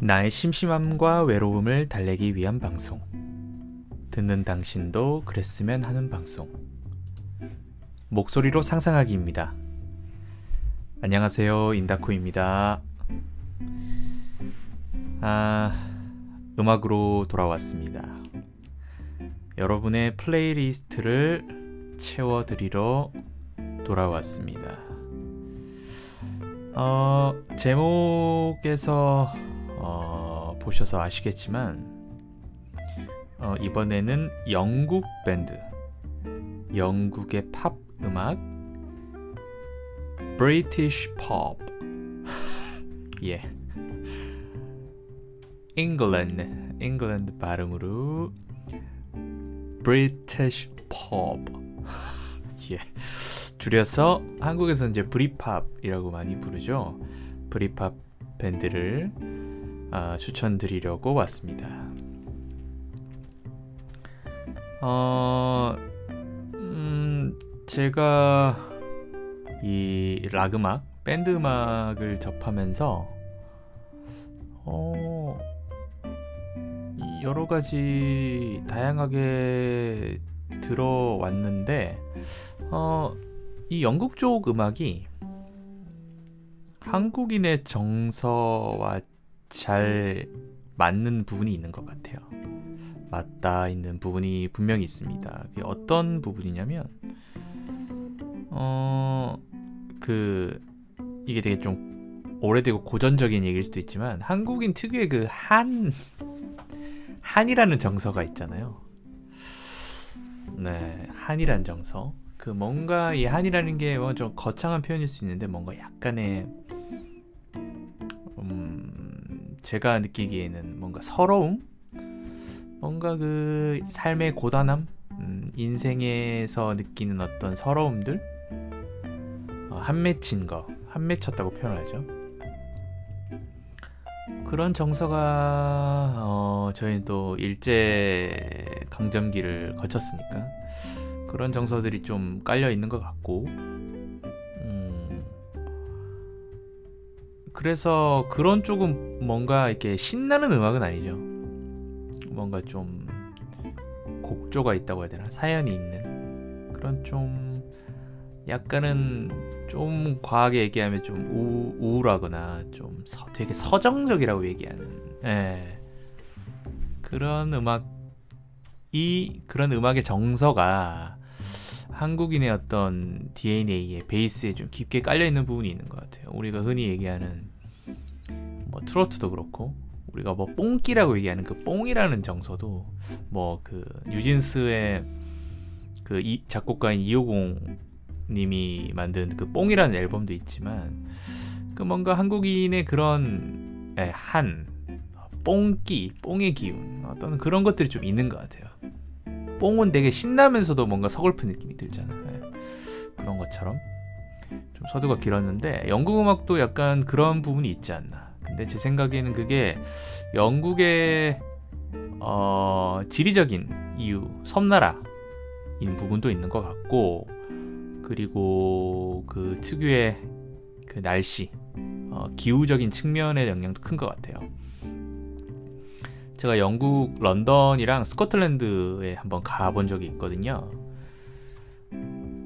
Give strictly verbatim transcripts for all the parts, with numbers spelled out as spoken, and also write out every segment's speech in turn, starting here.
나의 심심함과 외로움을 달래기 위한 방송. 듣는 당신도 그랬으면 하는 방송. 목소리로 상상하기입니다. 안녕하세요, 인다코입니다. 아, 음악으로 돌아왔습니다. 여러분의 플레이리스트를 채워드리러 돌아왔습니다. 어, 제목에서 어, 보셔서 아시겠지만 어, 이번에는 영국 밴드, 영국의 팝 음악, British Pop, 예, England, England 발음으로 British Pop, 예, 줄여서 한국에서 이제 브리팝이라고 많이 부르죠. 브리팝 밴드를 아, 추천드리려고 왔습니다. 어, 음, 제가 이 락음악, 밴드 음악을 접하면서 어, 여러 가지 다양하게 들어왔는데 어, 이 영국 쪽 음악이 한국인의 정서와 잘 맞는 부분이 있는 것 같아요. 맞닿아 있는 부분이 분명히 있습니다. 그게 어떤 부분이냐면 어, 그 이게 되게 좀 오래되고 고전적인 얘기일 수도 있지만 한국인 특유의 그 한 한이라는 정서가 있잖아요. 네, 한이란 정서. 그 뭔가 이 한이라는 게 뭐 좀 거창한 표현일 수 있는데 뭔가 약간의 음, 제가 느끼기에는 뭔가 서러움, 뭔가 그 삶의 고단함, 음, 인생에서 느끼는 어떤 서러움들, 어, 한 맺힌 거, 한 맺혔다고 표현하죠. 그런 정서가 어, 저희는 또 일제 강점기를 거쳤으니까 그런 정서들이 좀 깔려 있는 것 같고, 음, 그래서 그런 쪽은 뭔가 이렇게 신나는 음악은 아니죠. 뭔가 좀 곡조가 있다고 해야 되나, 사연이 있는 그런 좀 약간은 좀 과하게 얘기하면 좀 우, 우울하거나 좀 서, 되게 서정적이라고 얘기하는, 예, 그런 음악이, 그런 음악의 정서가 한국인의 어떤 디엔에이의 베이스에 좀 깊게 깔려있는 부분이 있는 것 같아요. 우리가 흔히 얘기하는 뭐 트로트도 그렇고 우리가 뭐 뽕끼라고 얘기하는 그 뽕이라는 정서도 뭐 그 뉴진스의 그 이, 작곡가인 이오공님이 만든 그 뽕이라는 앨범도 있지만 그 뭔가 한국인의 그런, 예, 한 뽕끼, 뽕의 기운, 어떤 그런 것들이 좀 있는 것 같아요. 뽕은 되게 신나면서도 뭔가 서글픈 느낌이 들잖아요. 네. 그런 것처럼 좀 서두가 길었는데 영국 음악도 약간 그런 부분이 있지 않나. 근데 제 생각에는 그게 영국의 어, 지리적인 이유, 섬나라인 부분도 있는 것 같고, 그리고 그 특유의 그 날씨, 어, 기후적인 측면의 영향도 큰 것 같아요. 제가 영국 런던이랑 스코틀랜드에 한번 가본 적이 있거든요.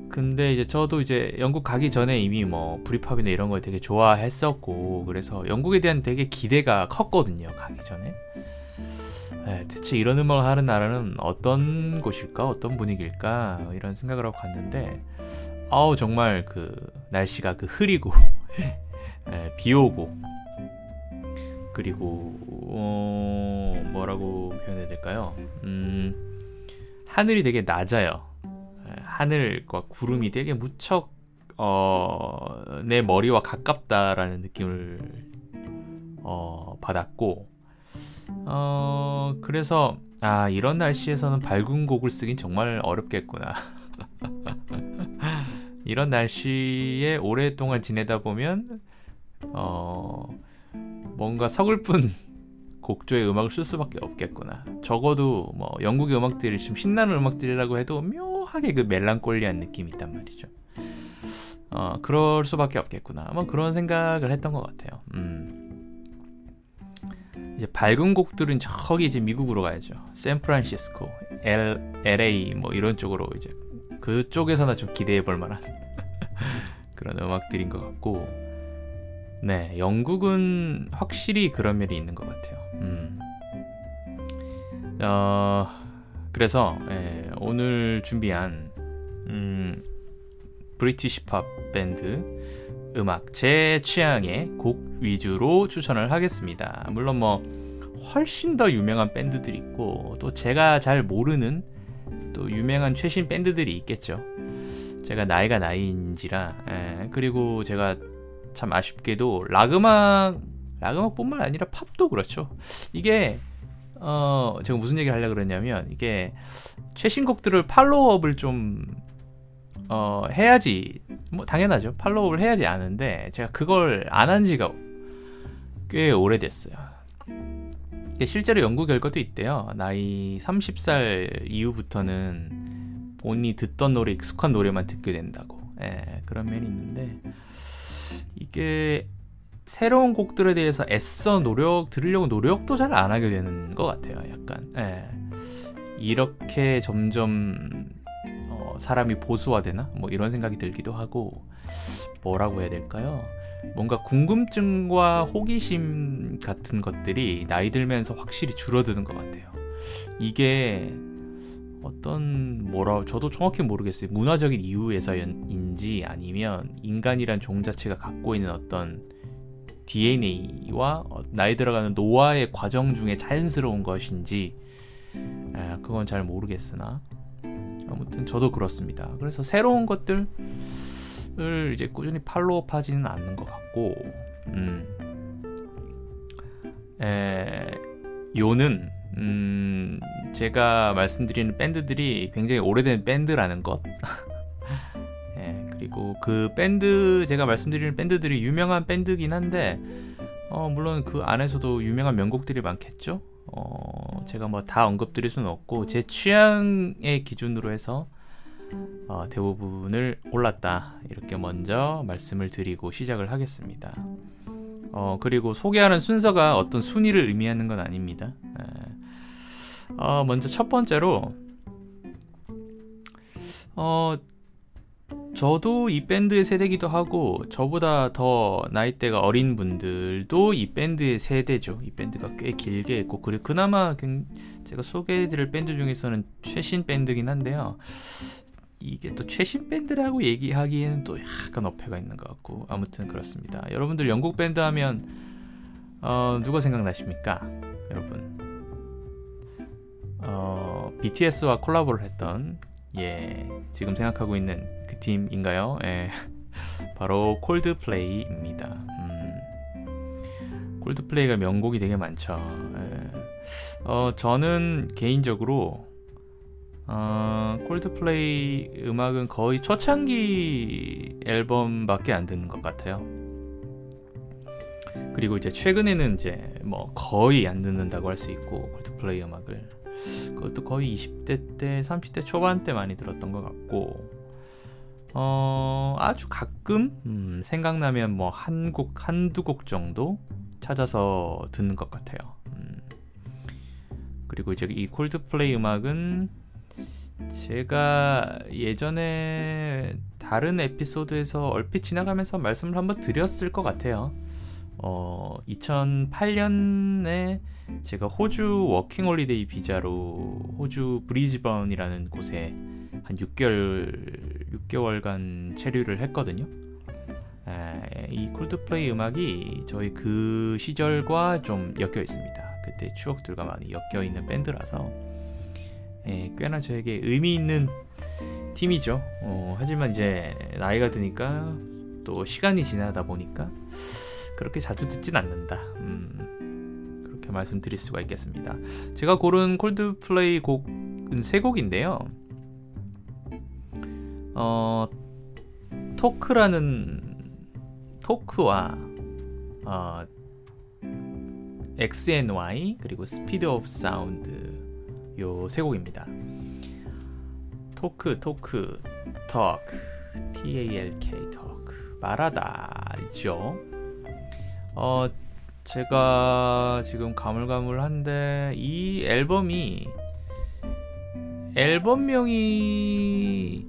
근데 이제 저도 이제 영국 가기 전에 이미 뭐 브리팝이나 이런 걸 되게 좋아했었고, 그래서 영국에 대한 되게 기대가 컸거든요, 가기 전에. 네, 대체 이런 음악을 하는 나라는 어떤 곳일까, 어떤 분위기일까, 이런 생각을 하고 갔는데 아우 정말 그 날씨가 그 흐리고 네, 비 오고, 그리고 어, 뭐라고 표현해야 될까요? 음, 하늘이 되게 낮아요. 하늘과 구름이 되게 무척 어, 내 머리와 가깝다라는 느낌을 어, 받았고, 어, 그래서 아, 이런 날씨에서는 밝은 곡을 쓰긴 정말 어렵겠구나. 이런 날씨에 오랫동안 지내다 보면 어, 뭔가 서글픈 곡조의 음악을 쓸 수밖에 없겠구나. 적어도 뭐 영국의 음악들이 좀 신나는 음악들이라고 해도 묘하게 그 멜랑콜리한 느낌이 있단 말이죠. 어, 그럴 수밖에 없겠구나. 아마 그런 생각을 했던 것 같아요. 음. 이제 밝은 곡들은 저기 이제 미국으로 가야죠. 샌프란시스코, L, 엘에이 뭐 이런 쪽으로 이제 그쪽에서나 좀 기대해 볼 만한 그런 음악들인 것 같고, 네, 영국은 확실히 그런 면이 있는 것 같아요. 음. 어, 그래서 예, 오늘 준비한 음, 브리티시 팝 밴드 음악 제 취향의 곡 위주로 추천을 하겠습니다. 물론 뭐 훨씬 더 유명한 밴드들이 있고 또 제가 잘 모르는 또 유명한 최신 밴드들이 있겠죠. 제가 나이가 나이인지라. 예, 그리고 제가 참 아쉽게도 락음악 락음악뿐만 아니라 팝도 그렇죠. 이게 어 제가 무슨 얘기를 하려고 그랬냐면 이게 최신 곡들을 팔로우업을 좀 어 해야지, 뭐 당연하죠. 팔로우업을 해야지 아는데 제가 그걸 안 한 지가 꽤 오래됐어요. 실제로 연구 결과도 있대요. 나이 서른 살 이후부터는 본인이 듣던 노래, 익숙한 노래만 듣게 된다고. 예, 그런 면이 있는데 이게 새로운 곡들에 대해서 애써 노력, 들으려고 노력도 잘 안 하게 되는 것 같아요. 약간 예, 이렇게 점점 어, 사람이 보수화되나? 뭐 이런 생각이 들기도 하고, 뭐라고 해야 될까요? 뭔가 궁금증과 호기심 같은 것들이 나이 들면서 확실히 줄어드는 것 같아요. 이게 어떤 뭐라 저도 정확히 모르겠어요. 문화적인 이유에서인지 아니면 인간이란 종 자체가 갖고 있는 어떤 디엔에이와 나이 들어가는 노화의 과정 중에 자연스러운 것인지 그건 잘 모르겠으나 아무튼 저도 그렇습니다. 그래서 새로운 것들을 이제 꾸준히 팔로우업하지는 않는 것 같고, 음. 에, 요는 음, 제가 말씀드리는 밴드들이 굉장히 오래된 밴드라는 것. 예, 그리고 그 밴드, 제가 말씀드리는 밴드들이 유명한 밴드긴 한데, 어, 물론 그 안에서도 유명한 명곡들이 많겠죠? 어, 제가 뭐 다 언급드릴 수는 없고, 제 취향의 기준으로 해서 어, 대부분을 골랐다. 이렇게 먼저 말씀을 드리고 시작을 하겠습니다. 어, 그리고 소개하는 순서가 어떤 순위를 의미하는 건 아닙니다. 예. 어, 먼저 첫 번째로 어, 저도 이 밴드의 세대이기도 하고 저보다 더 나이대가 어린 분들도 이 밴드의 세대죠. 이 밴드가 꽤 길게 있고, 그리고 그나마 제가 소개해드릴 밴드 중에서는 최신 밴드긴 한데요. 이게 또 최신 밴드라고 얘기하기에는 또 약간 어폐가 있는 것 같고, 아무튼 그렇습니다. 여러분들 영국 밴드 하면 어, 누가 생각나십니까? 여러분 어, 비티에스와 콜라보를 했던, 예, 지금 생각하고 있는 그 팀인가요? 예, 바로 콜드플레이입니다. 음, 콜드플레이가 명곡이 되게 많죠. 예. 어, 저는 개인적으로 어, 콜드플레이 음악은 거의 초창기 앨범밖에 안 듣는 것 같아요. 그리고 이제 최근에는 이제 뭐 거의 안 듣는다고 할 수 있고, 콜드플레이 음악을 그것도 거의 이십 대 때, 삼십 대 초반 때 많이 들었던 것 같고, 어, 아주 가끔 음, 생각나면 뭐 한 곡, 한두 곡 정도 찾아서 듣는 것 같아요. 음. 그리고 이제 이 콜드플레이 음악은 제가 예전에 다른 에피소드에서 얼핏 지나가면서 말씀을 한번 드렸을 것 같아요. 어, 이천팔 년에 제가 호주 워킹홀리데이 비자로 호주 브리즈번이라는 곳에 한 육 개월, 육 개월간 체류를 했거든요. 에, 이 콜드플레이 음악이 저희 그 시절과 좀 엮여 있습니다. 그때 추억들과 많이 엮여 있는 밴드라서 에, 꽤나 저에게 의미 있는 팀이죠. 어, 하지만 이제 나이가 드니까 또 시간이 지나다 보니까 그렇게 자주 듣진 않는다. 음, 그렇게 말씀드릴 수가 있겠습니다. 제가 고른 콜드플레이 곡은 세 곡인데요. 어, 토크라는 토크와 어, 엑스 앤 와이 그리고 스피드 오브 사운드, 요 세 곡입니다. 토크, 토크, talk, talk, talk, 말하다죠. 어, 제가 지금 가물가물한데 이 앨범이 앨범명이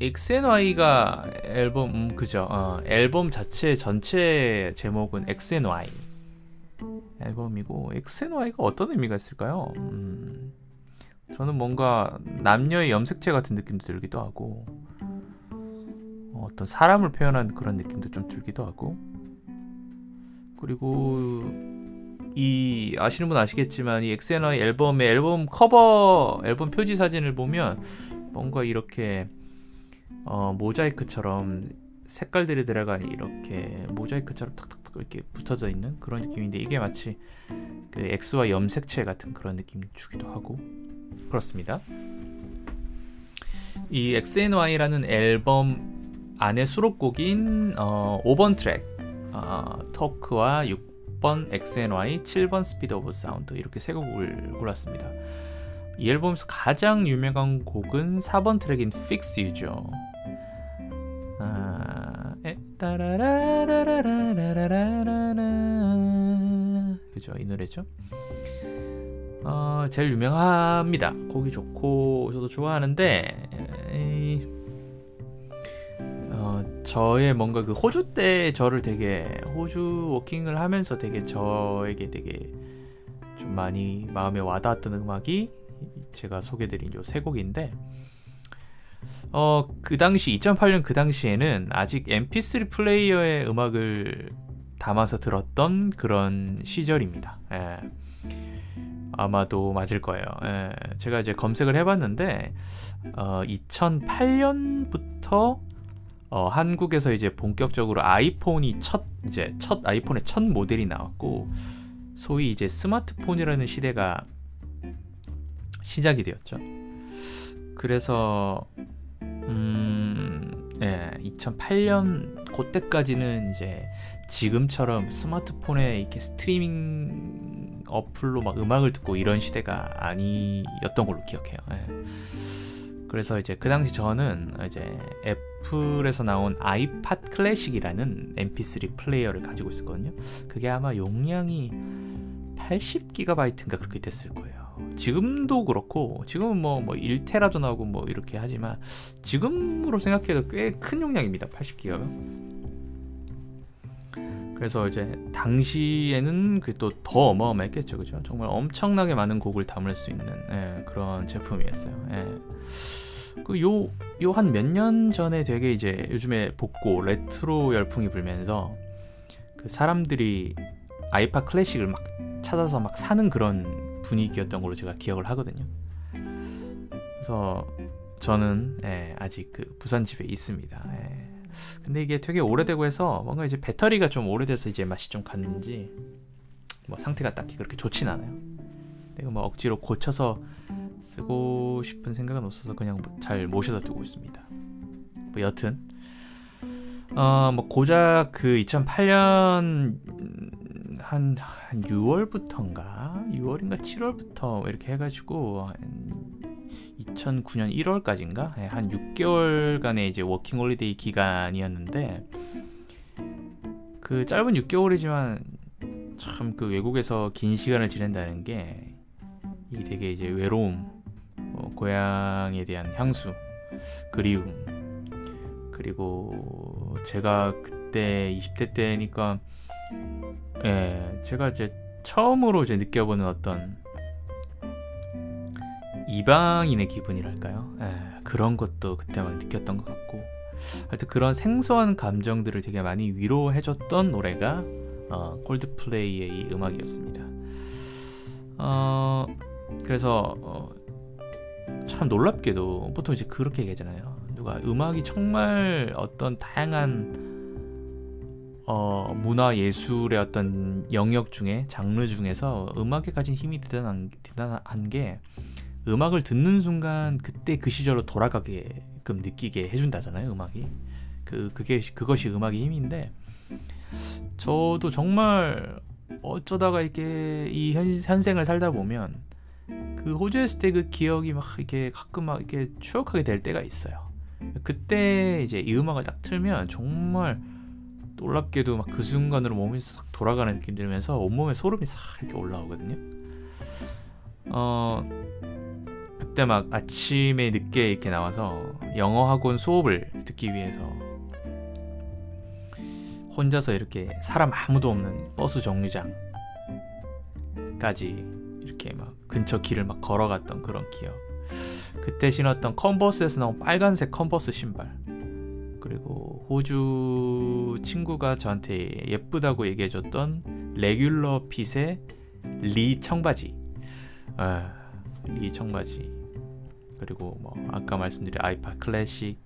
엑스 앤 와이가 앨범 음, 그죠? 어, 앨범 자체 전체 제목은 엑스 앤 와이 앨범이고 엑스 앤 와이가 어떤 의미가 있을까요? 음, 저는 뭔가 남녀의 염색체 같은 느낌도 들기도 하고 어떤 사람을 표현한 그런 느낌도 좀 들기도 하고 그리고 이 아시는 분 아시겠지만 이 엑스 앤 와이 앨범의 앨범 커버 앨범 표지 사진을 보면 뭔가 이렇게 어, 모자이크처럼 색깔들이 들어간 이렇게 모자이크처럼 탁탁탁 이렇게 붙어져 있는 그런 느낌인데 이게 마치 그 X와 염색체 같은 그런 느낌이 주기도 하고 그렇습니다. 이 엑스 앤 와이라는 앨범 안에 수록곡인 어, 오 번 트랙 어, Talk와 육 번 엑스 앤 와이, 칠 번 Speed of Sound 이렇게 세 곡을 골랐습니다. 이 앨범에서 가장 유명한 곡은 사 번 트랙인 Fix You죠. 아, 그죠, 이 노래죠. 어, 제일 유명합니다. 곡이 좋고 저도 좋아하는데 에이, 어, 저의 뭔가 그 호주 때 저를 되게 호주 워킹을 하면서 되게 저에게 되게 좀 많이 마음에 와닿았던 음악이 제가 소개드린 요 세 곡인데 어, 그 당시 이천팔 년 그 당시에는 아직 엠피쓰리 플레이어에 음악을 담아서 들었던 그런 시절입니다. 예. 아마도 맞을 거예요. 예. 제가 이제 검색을 해봤는데 어, 이천팔 년부터 어, 한국에서 이제 본격적으로 아이폰이 첫 이제 첫 아이폰의 첫 모델이 나왔고 소위 이제 스마트폰이라는 시대가 시작이 되었죠. 그래서 음, 예, 이천팔 년 그때까지는 이제 지금처럼 스마트폰에 이렇게 스트리밍 어플로 막 음악을 듣고 이런 시대가 아니었던 걸로 기억해요. 예. 그래서 이제 그 당시 저는 이제 애플에서 나온 아이팟 클래식이라는 엠피쓰리 플레이어를 가지고 있었거든요. 그게 아마 용량이 팔십 기가바이트인가 그렇게 됐을 거예요. 지금도 그렇고 지금은 뭐, 뭐 일 테라도 나오고 뭐 이렇게 하지만 지금으로 생각해도 꽤 큰 용량입니다. 팔십 기가가. 그래서 이제 당시에는 그 또 더 어마어마했겠죠, 그죠? 정말 엄청나게 많은 곡을 담을 수 있는 예, 그런 제품이었어요. 예. 그 요 요 한 몇 년 전에 되게 이제 요즘에 복고 레트로 열풍이 불면서 그 사람들이 아이팟 클래식을 막 찾아서 막 사는 그런 분위기였던 걸로 제가 기억을 하거든요. 그래서 저는 예, 아직 그 부산 집에 있습니다. 예. 근데 이게 되게 오래되고 해서 뭔가 이제 배터리가 좀 오래돼서 이제 맛이 좀 갔는지 뭐 상태가 딱히 그렇게 좋진 않아요. 내가 뭐 억지로 고쳐서 쓰고 싶은 생각은 없어서 그냥 잘 모셔다 두고 있습니다. 뭐 여튼 어, 뭐 고작 그 이천팔 년 한, 한 유월부터인가 유월인가 칠월부터 이렇게 해가지고 이천구 년 일월까지인가 한 육 개월간의 이제 워킹홀리데이 기간이었는데 그 짧은 육 개월이지만 참 그 외국에서 긴 시간을 지낸다는 게 이게 되게 이제 외로움, 어, 고향에 대한 향수, 그리움 그리고 제가 그때 이십 대 때니까 예, 제가 이제 처음으로 이제 느껴보는 어떤 이방인의 기분이랄까요? 예, 그런 것도 그때 막 느꼈던 것 같고 하여튼 그런 생소한 감정들을 되게 많이 위로해줬던 노래가 어, 콜드플레이의 이 음악이었습니다. 어, 그래서 어, 참 놀랍게도 보통 이제 그렇게 얘기하잖아요. 누가 음악이 정말 어떤 다양한 어, 문화 예술의 어떤 영역 중에 장르 중에서 음악에 가진 힘이 대단한, 대단한 게 음악을 듣는 순간 그때 그 시절로 돌아가게끔 느끼게 해준다잖아요. 음악이 그 그게 그것이 음악의 힘인데 저도 정말 어쩌다가 이렇게 이 현, 현생을 살다 보면 그 호주에 있을 때 그 기억이 막 이렇게 가끔 막 이렇게 추억하게 될 때가 있어요. 그때 이제 이 음악을 딱 틀면 정말 놀랍게도 막 그 순간으로 몸이 싹 돌아가는 느낌 들면서 온몸에 소름이 싹 이렇게 올라오거든요. 어, 그때 막 아침에 늦게 이렇게 나와서 영어학원 수업을 듣기 위해서 혼자서 이렇게 사람 아무도 없는 버스 정류장까지 이렇게 막 근처 길을 막 걸어갔던 그런 기억. 그때 신었던 컨버스에서 나온 빨간색 컨버스 신발. 그리고 호주 친구가 저한테 예쁘다고 얘기해줬던 레귤러 핏의 리 청바지. 아, 리 청바지. 그리고 뭐 아까 말씀드린 아이팟 클래식.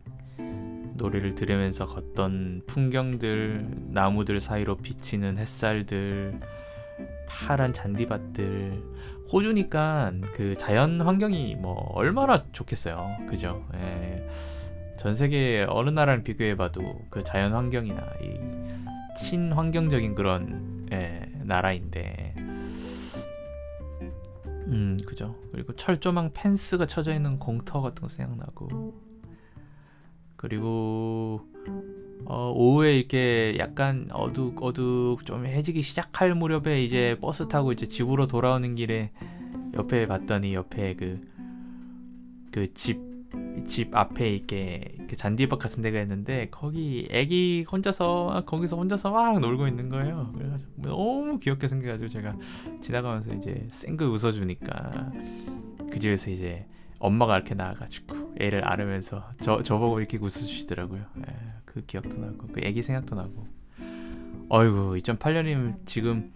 노래를 들으면서 걷던 풍경들, 나무들 사이로 비치는 햇살들, 파란 잔디밭들. 호주니까 그 자연 환경이 뭐 얼마나 좋겠어요, 그죠? 예. 전 세계 어느 나라랑 비교해봐도 그 자연 환경이나 이 친환경적인 그런 예, 나라인데, 음, 그죠? 그리고 철조망 펜스가 쳐져 있는 공터 같은 거 생각나고. 그리고 어, 오후에 이렇게 약간 어둑 어둑 좀 해지기 시작할 무렵에 이제 버스 타고 이제 집으로 돌아오는 길에 옆에 봤더니 옆에 그 그 집 집 앞에 이렇게 그 잔디밭 같은 데가 있는데 거기 애기 혼자서 거기서 혼자서 막 놀고 있는 거예요. 그래가지고 너무 귀엽게 생겨가지고 제가 지나가면서 이제 쌩긋 웃어주니까 그 집에서 이제 엄마가 이렇게 나와가지고 애를 아르면서 저, 저보고 이렇게 웃어주시더라고요. 예, 그 기억도 나고 그 애기 생각도 나고. 어이구, 이천팔 년이면 지금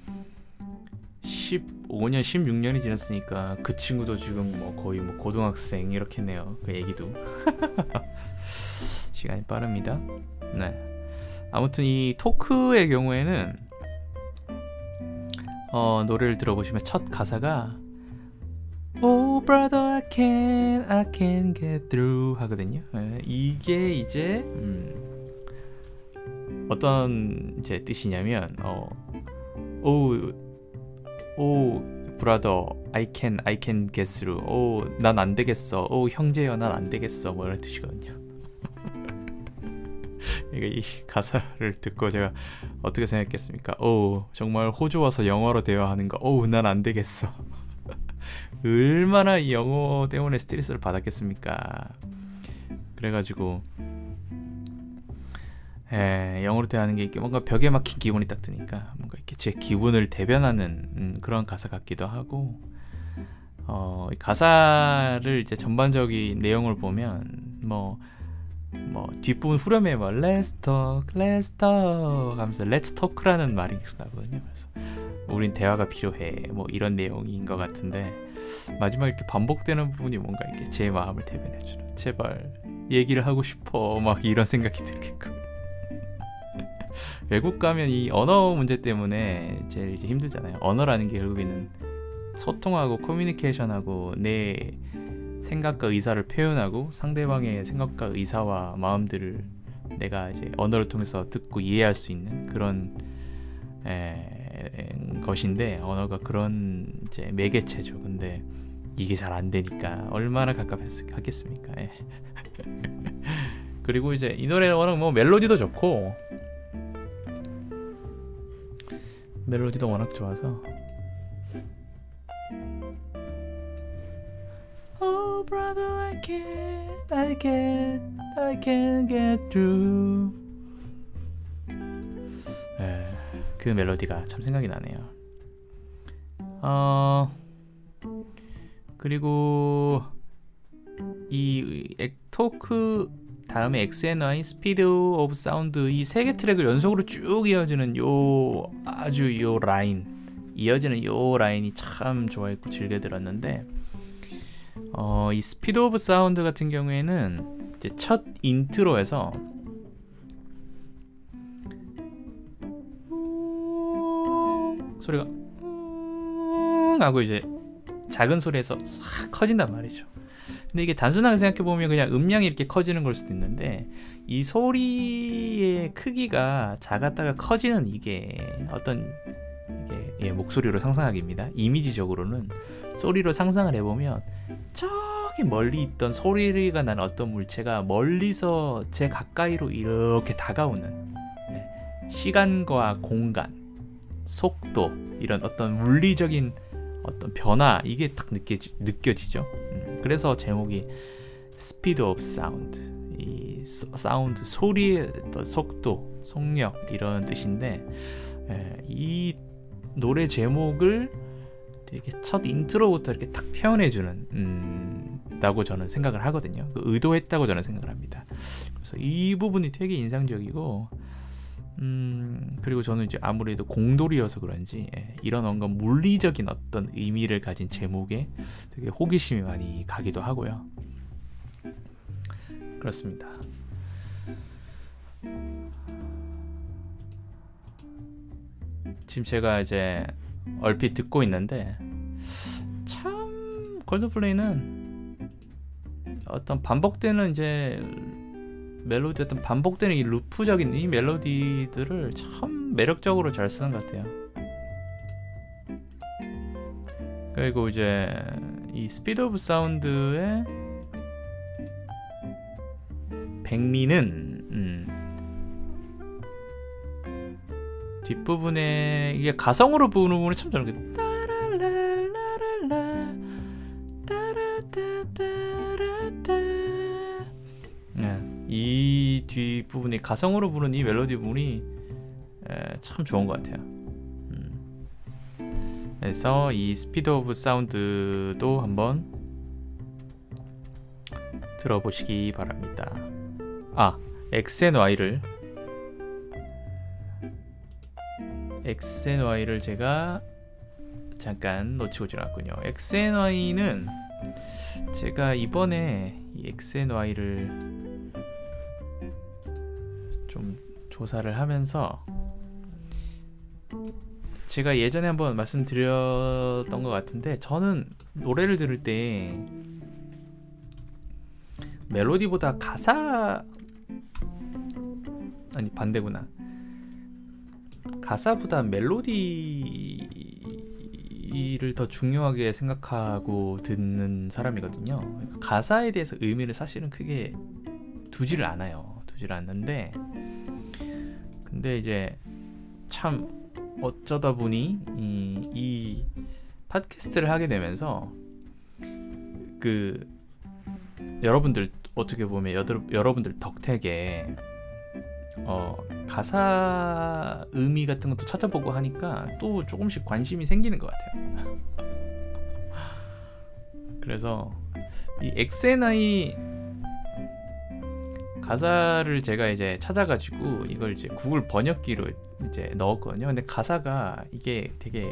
십오 년 십육 년이 지났으니까 그 친구도 지금 뭐 거의 뭐 고등학생 이렇겠네요. 그 애기도. 시간이 빠릅니다. 네. 아무튼 이 토크의 경우에는 어, 노래를 들어보시면 첫 가사가 Oh brother I can, I can get through 하거든요. 이게 이제 음, 어떤 이제 뜻이냐면 어, Oh, oh brother I can, I can get through. Oh, 난 안 되겠어. Oh, 형제여 난 안 되겠어. 뭐 이런 뜻이거든요. 이 가사를 듣고 제가 어떻게 생각했겠습니까? Oh, 정말 호주 와서 영어로 대화하는 거. Oh, 난 안 되겠어. 얼마나 이 영어 때문에 스트레스를 받았겠습니까? 그래가지고 에, 영어로 대하는 게 이렇게 뭔가 벽에 막힌 기분이 딱 드니까 뭔가 이렇게 제 기분을 대변하는 음, 그런 가사 같기도 하고, 어, 가사를 이제 전반적인 내용을 보면 뭐, 뭐 뒷부분 후렴에 뭐 Let's talk, let's talk 하면서 Let's talk라는 말이 나거든요. 그래서 우린 대화가 필요해 뭐 이런 내용인 것 같은데 마지막에 이렇게 반복되는 부분이 뭔가 이렇게 제 마음을 대변해주는, 제발 얘기를 하고 싶어 막 이런 생각이 들게끔. 외국 가면 이 언어 문제 때문에 제일 이제 힘들잖아요. 언어라는 게 결국에는 소통하고 커뮤니케이션하고 내 생각과 의사를 표현하고 상대방의 생각과 의사와 마음들을 내가 이제 언어를 통해서 듣고 이해할 수 있는 그런 에, 것인데 언어가 그런 이제 매개체죠. 근데 이게 잘 안 되니까 얼마나 갑갑했겠습니까? 예. 그리고 이제 이 노래는 워낙 뭐 멜로디도 좋고 멜로디도 워낙 좋아서 Oh brother I can't, I can't, I can't get through. 예. 그 멜로디가 참 생각이 나네요. 어, 그리고 이 토크 다음에 엑스 앤 와이, Speed of Sound 이 세 개 트랙을 연속으로 쭉 이어지는 요 아주 요 라인 이어지는 요 라인이 참 좋아했고 즐겨 들었는데, 어, 이 Speed of Sound 같은 경우에는 이제 첫 인트로에서 소리가 음 하고 이제 작은 소리에서 싹 커진단 말이죠. 근데 이게 단순하게 생각해보면 그냥 음량이 이렇게 커지는 걸 수도 있는데 이 소리의 크기가 작았다가 커지는 이게 어떤 이게 예, 목소리로 상상하기입니다. 이미지적으로는 소리로 상상을 해보면 저기 멀리 있던 소리가 난 어떤 물체가 멀리서 제 가까이로 이렇게 다가오는 시간과 공간, 속도, 이런 어떤 물리적인 어떤 변화, 이게 딱 느껴지, 느껴지죠. 음, 그래서 제목이 Speed of Sound, 이 사운드, 소리의 속도, 속력, 이런 뜻인데, 예, 이 노래 제목을 되게 첫 인트로부터 이렇게 딱 표현해주는 음, 다고 저는 생각을 하거든요. 그 의도했다고 저는 생각을 합니다. 그래서 이 부분이 되게 인상적이고, 음, 그리고 저는 이제 아무래도 공돌이어서 그런지, 예, 이런 뭔가 물리적인 어떤 의미를 가진 제목에 되게 호기심이 많이 가기도 하고요. 그렇습니다. 지금 제가 이제 얼핏 듣고 있는데, 참 콜드플레이는 어떤 반복되는 이제 멜로디, 어떤 반복되는 이 루프적인 이 멜로디들을 참 매력적으로 잘 쓰는 것 같아요. 그리고 이제 이 스피드 오브 사운드의 백미는 음, 뒷부분에 이게 가성으로 부르는 부분을 참 저는 그 따라라라라 따라따따라따, 네, 이 뒷부분이 가성으로 부르는 이 멜로디 부분이 에, 참 좋은 것 같아요. 음. 그래서 이 스피드 오브 사운드도 한번 들어보시기 바랍니다. 아, 엑스 앤 와이를 엑스 앤 와이를 제가 잠깐 놓치고 지나갔군요. 엑스 앤 와이는 제가 이번에 이 엑스 앤 와이를 좀 조사를 하면서, 제가 예전에 한번 말씀드렸던 것 같은데, 저는 노래를 들을 때 멜로디보다 가사, 아니 반대구나, 가사보다 멜로디를 더 중요하게 생각하고 듣는 사람이거든요. 가사에 대해서 의미를 사실은 크게 두지를 않아요. 두지를 않는데, 근데 이제 참 어쩌다 보니 이, 이 팟캐스트를 하게 되면서, 그 여러분들 어떻게 보면 여드러, 여러분들 덕택에 어, 가사 의미 같은 것도 찾아보고 하니까 또 조금씩 관심이 생기는 것 같아요. 그래서 이 엑스 앤 와이 가사를 제가 이제 찾아가지고 이걸 이제 구글 번역기로 이제 넣었거든요. 근데 가사가 이게 되게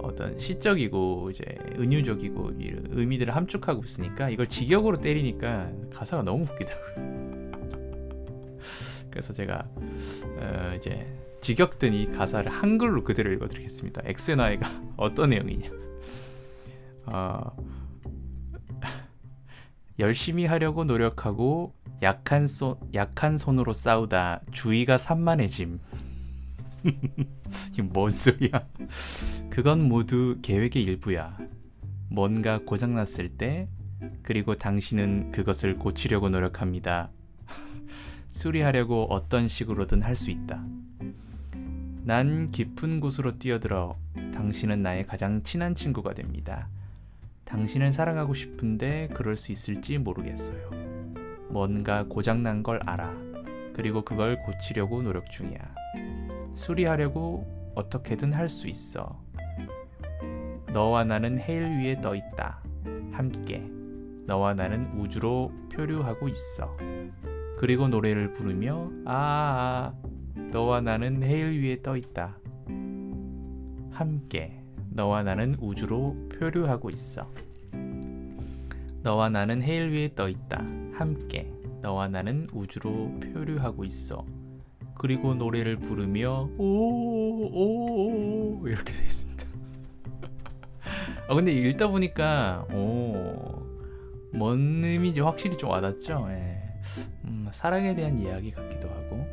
어떤 시적이고 이제 은유적이고 의미들을 함축하고 있으니까, 이걸 직역으로 때리니까 가사가 너무 웃기더라고요. 그래서 제가 어 이제 직역된 이 가사를 한글로 그대로 읽어드리겠습니다. 엑스 앤 와이가 어떤 내용이냐. 어, 열심히 하려고 노력하고 약한, 소, 약한 손으로 싸우다 주의가 산만해짐. 이게 뭔 소리야. 그건 모두 계획의 일부야. 뭔가 고장났을 때, 그리고 당신은 그것을 고치려고 노력합니다. 수리하려고 어떤 식으로든 할 수 있다. 난 깊은 곳으로 뛰어들어 당신은 나의 가장 친한 친구가 됩니다. 당신을 사랑하고 싶은데 그럴 수 있을지 모르겠어요. 뭔가 고장난 걸 알아. 그리고 그걸 고치려고 노력 중이야. 수리하려고 어떻게든 할 수 있어. 너와 나는 해일 위에 떠 있다. 함께. 너와 나는 우주로 표류하고 있어. 그리고 노래를 부르며, 아아, 너와 나는 해일 위에 떠 있다. 함께. 너와 나는 우주로 표류하고 있어. 너와 나는 해일 위에 떠 있다. 함께. 너와 나는 우주로 표류하고 있어. 그리고 노래를 부르며, 오오오오, 이렇게 되어 있습니다. 아, 근데 읽다 보니까 오, 뭔 의미인지 확실히 좀 와닿죠. 예. 음, 사랑에 대한 이야기 같기도 하고,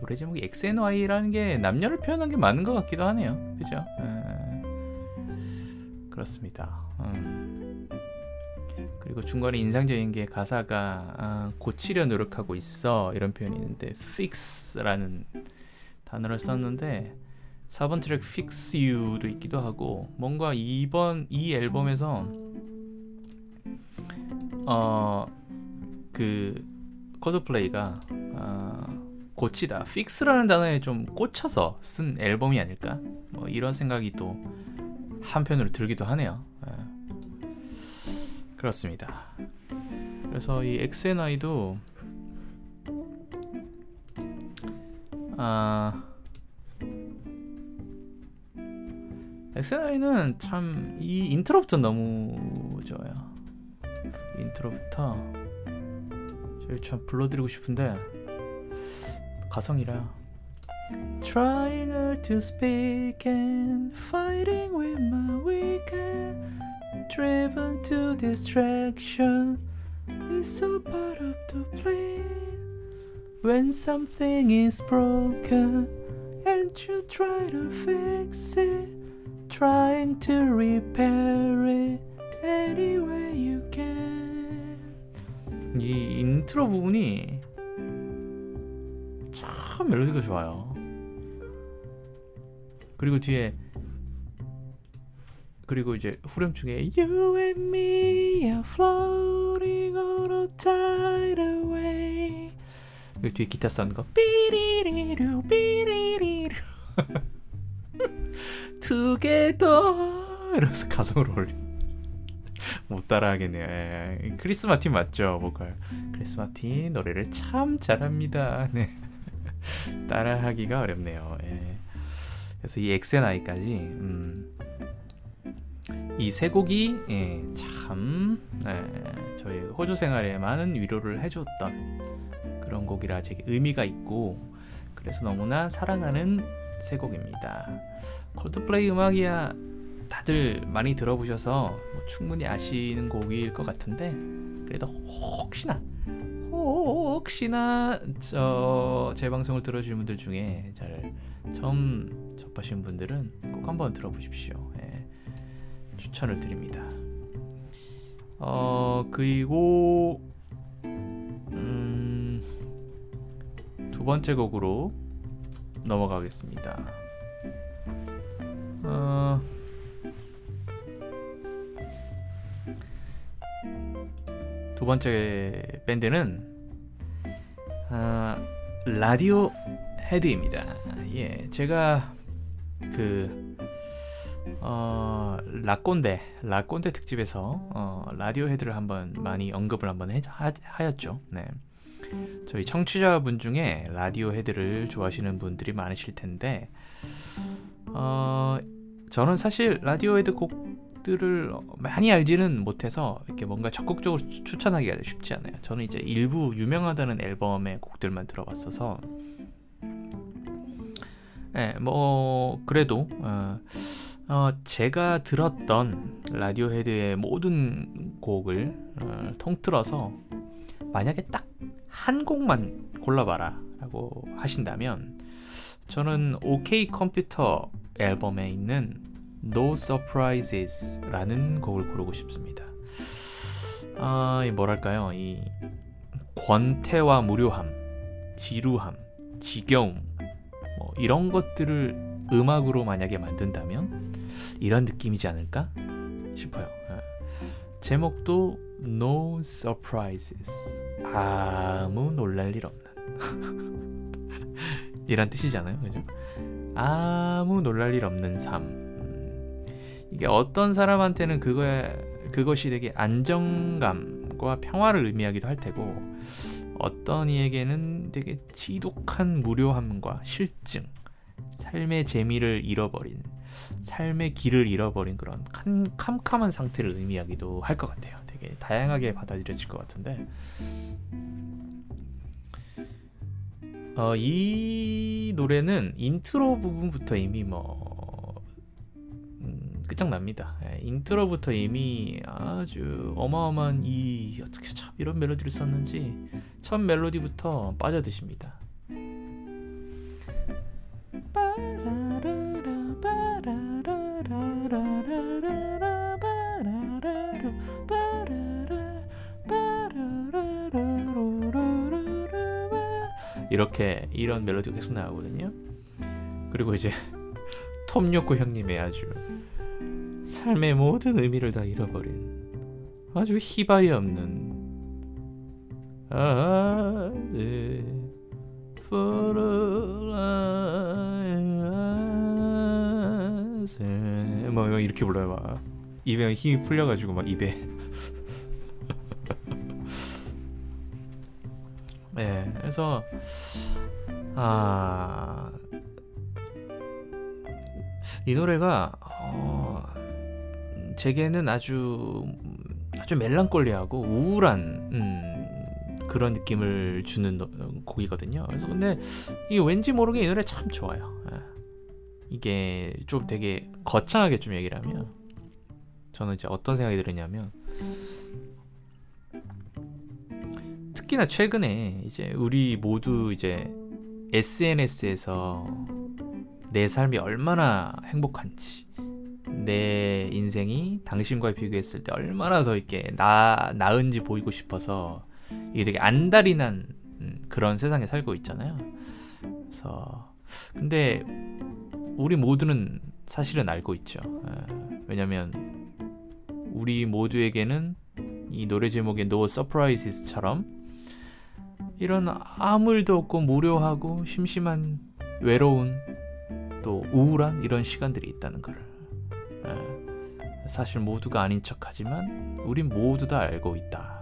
노래 제목이 엑스 앤 와이라는 게 남녀를 표현한 게 맞는 것 같기도 하네요. 그죠? 예. 그렇습니다. 음. 그리고 중간에 인상적인 게 가사가 아, 고치려 노력하고 있어, 이런 표현이 있는데 fix라는 단어를 썼는데 사 번 트랙 Fix You도 있기도 하고, 뭔가 이번 이 앨범에서 어 그 콜드플레이가 어, 고치다, Fix라는 단어에 좀 꽂혀서 쓴 앨범이 아닐까, 뭐 이런 생각이 또 한편으로 들기도 하네요. 예. 그렇습니다. 그래서 이 엑스 앤 와이도 아 엑스 앤 와이는 참 이 인트로부터 너무 좋아요. 인트로부터 제가 참 불러드리고 싶은데 가성이라. Trying hard to speak and fighting with my weekend, driven to distraction, it's so part of the plan. When something is broken and you try to fix it, trying to repair it any way you can. 이 인트로 부분이 참 멜로디가 좋아요. 그리고 뒤에, 그리고 이제 후렴중에 You and me are floating on a tidal wave, 그 뒤에 기타 사운드 거 삐리리루 삐리리루 투게더 이러면서 가성을 올리. 못 따라하겠네요. 에이, 크리스 마틴 맞죠? 보컬 크리스 마틴 노래를 참 잘합니다. 네. 따라하기가 어렵네요. 에이. 그래서 이 엑스 앤 와이까지 음. 이 세 곡이 예, 참 예, 저희 호주 생활에 많은 위로를 해줬던 그런 곡이라 되게 의미가 있고, 그래서 너무나 사랑하는 세 곡입니다. 콜드플레이 음악이야 다들 많이 들어보셔서 뭐 충분히 아시는 곡일 것 같은데, 그래도 혹시나 혹시나 저 제 방송을 들어주신 분들 중에 잘 처음 접하신 분들은 꼭 한번 들어보십시오. 예, 추천을 드립니다. 어 그리고 음, 두 번째 곡으로 넘어가겠습니다. 어, 두 번째 밴드는 어, 라디오 헤드입니다. 예, 제가 그 어, 라꼰대 라꼰대 특집에서 어, 라디오 헤드를 한번 많이 언급을 한번 해, 하, 하였죠. 네. 저희 청취자분 중에 라디오 헤드를 좋아하시는 분들이 많으실 텐데, 어, 저는 사실 라디오 헤드 곡들을 많이 알지는 못해서 이렇게 뭔가 적극적으로 추천하기가 쉽지 않아요. 저는 이제 일부 유명하다는 앨범의 곡들만 들어봤어서, 네, 뭐 그래도 어, 어, 제가 들었던 라디오 헤드의 모든 곡을 어, 통틀어서 만약에 딱 한 곡만 골라봐라 라고 하신다면, 저는 OK 컴퓨터 앨범에 있는 No Surprises 라는 곡을 고르고 싶습니다. 아, 뭐랄까요, 이 권태와 무료함, 지루함, 지겨움, 뭐 이런 것들을 음악으로 만약에 만든다면 이런 느낌이지 않을까 싶어요. 제목도 No Surprises, 아무 놀랄 일 없는 이란 뜻이잖아요, 그죠? 아무 놀랄 일 없는 삶. 음, 이게 어떤 사람한테는 그거에, 그것이 되게 안정감과 평화를 의미하기도 할 테고, 어떤 이에게는 되게 지독한 무료함과 실증, 삶의 재미를 잃어버린, 삶의 길을 잃어버린 그런 캄, 캄캄한 상태를 의미하기도 할 것 같아요. 되게 다양하게 받아들여질 것 같은데, 어, 이 노래는 인트로 부분부터 이미 뭐 음, 끝장납니다. 예, 인트로부터 이미 아주 어마어마한, 이 어떻게 참 이런 멜로디를 썼는지 첫 멜로디부터 빠져드십니다. 이렇게 이런 멜로디가 계속 나오거든요. 그리고 이제 톰요코 형님의 아주 삶의 모든 의미를 다 잃어버린 아주 희바이 없는 아, 네. 뭐 이렇게 불러요. 막 입에 힘이 풀려가지고 막 입에 네, 그래서 아, 이 노래가 어, 제게는 아주 아주 멜랑콜리하고 우울한 음, 그런 느낌을 주는 곡이거든요. 그래서 근데 이게 왠지 모르게 이 노래 참 좋아요. 이게 좀 되게 거창하게 좀 얘기를 하면 저는 이제 어떤 생각이 들었냐면 특히나 최근에 이제 우리 모두 이제 에스엔에스에서 내 삶이 얼마나 행복한지, 내 인생이 당신과 비교했을 때 얼마나 더 이렇게 나, 나은지 보이고 싶어서 이게 되게 안달이 난 그런 세상에 살고 있잖아요. 그래서 근데 우리 모두는 사실은 알고 있죠. 왜냐면 우리 모두에게는 이 노래 제목의 No Surprises처럼 이런 아무 일도 없고 무료하고 심심한 외로운 또 우울한 이런 시간들이 있다는 걸 사실 모두가 아닌 척하지만 우린 모두 다 알고 있다,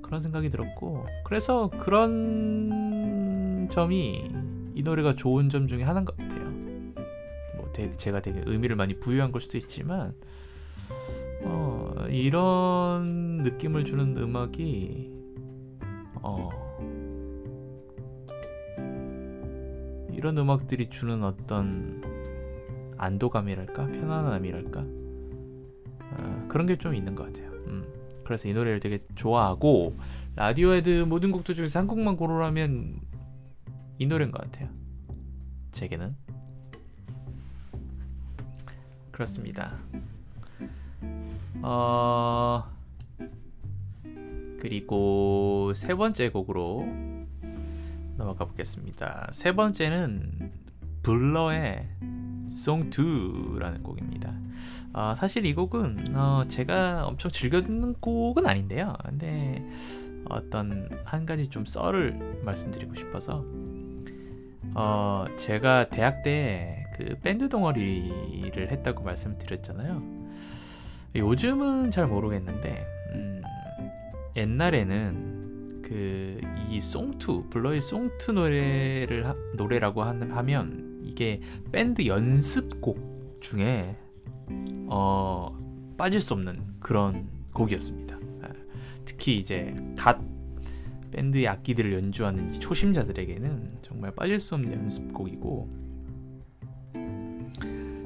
그런 생각이 들었고, 그래서 그런 점이 이 노래가 좋은 점 중에 하나인 것 같아요. 뭐 대, 제가 되게 의미를 많이 부여한 걸 수도 있지만 어, 이런 느낌을 주는 음악이 어, 이런 음악들이 주는 어떤 안도감이랄까? 편안함이랄까? 어, 그런 게 좀 있는 것 같아요. 음. 그래서 이 노래를 되게 좋아하고 라디오헤드 모든 곡들 중에서 한 곡만 고르라면 이 노래인 것 같아요, 제게는. 그렇습니다. 어... 그리고 세 번째 곡으로 넘어가 보겠습니다. 세 번째는 블러의 송 투라는 곡입니다. 어, 사실 이 곡은 어, 제가 엄청 즐겨 듣는 곡은 아닌데요, 근데 어떤 한 가지 좀 썰을 말씀드리고 싶어서 어, 제가 대학 때 그 밴드 동아리를 했다고 말씀드렸잖아요. 요즘은 잘 모르겠는데 음, 옛날에는 그 이 송투, 블러의 송투 노래를 하, 노래라고 하면 이게 밴드 연습곡 중에 어, 빠질 수 없는 그런 곡이었습니다. 특히 이제 갓 밴드의 악기들을 연주하는 초심자들에게는 정말 빠질 수 없는 연습곡이고,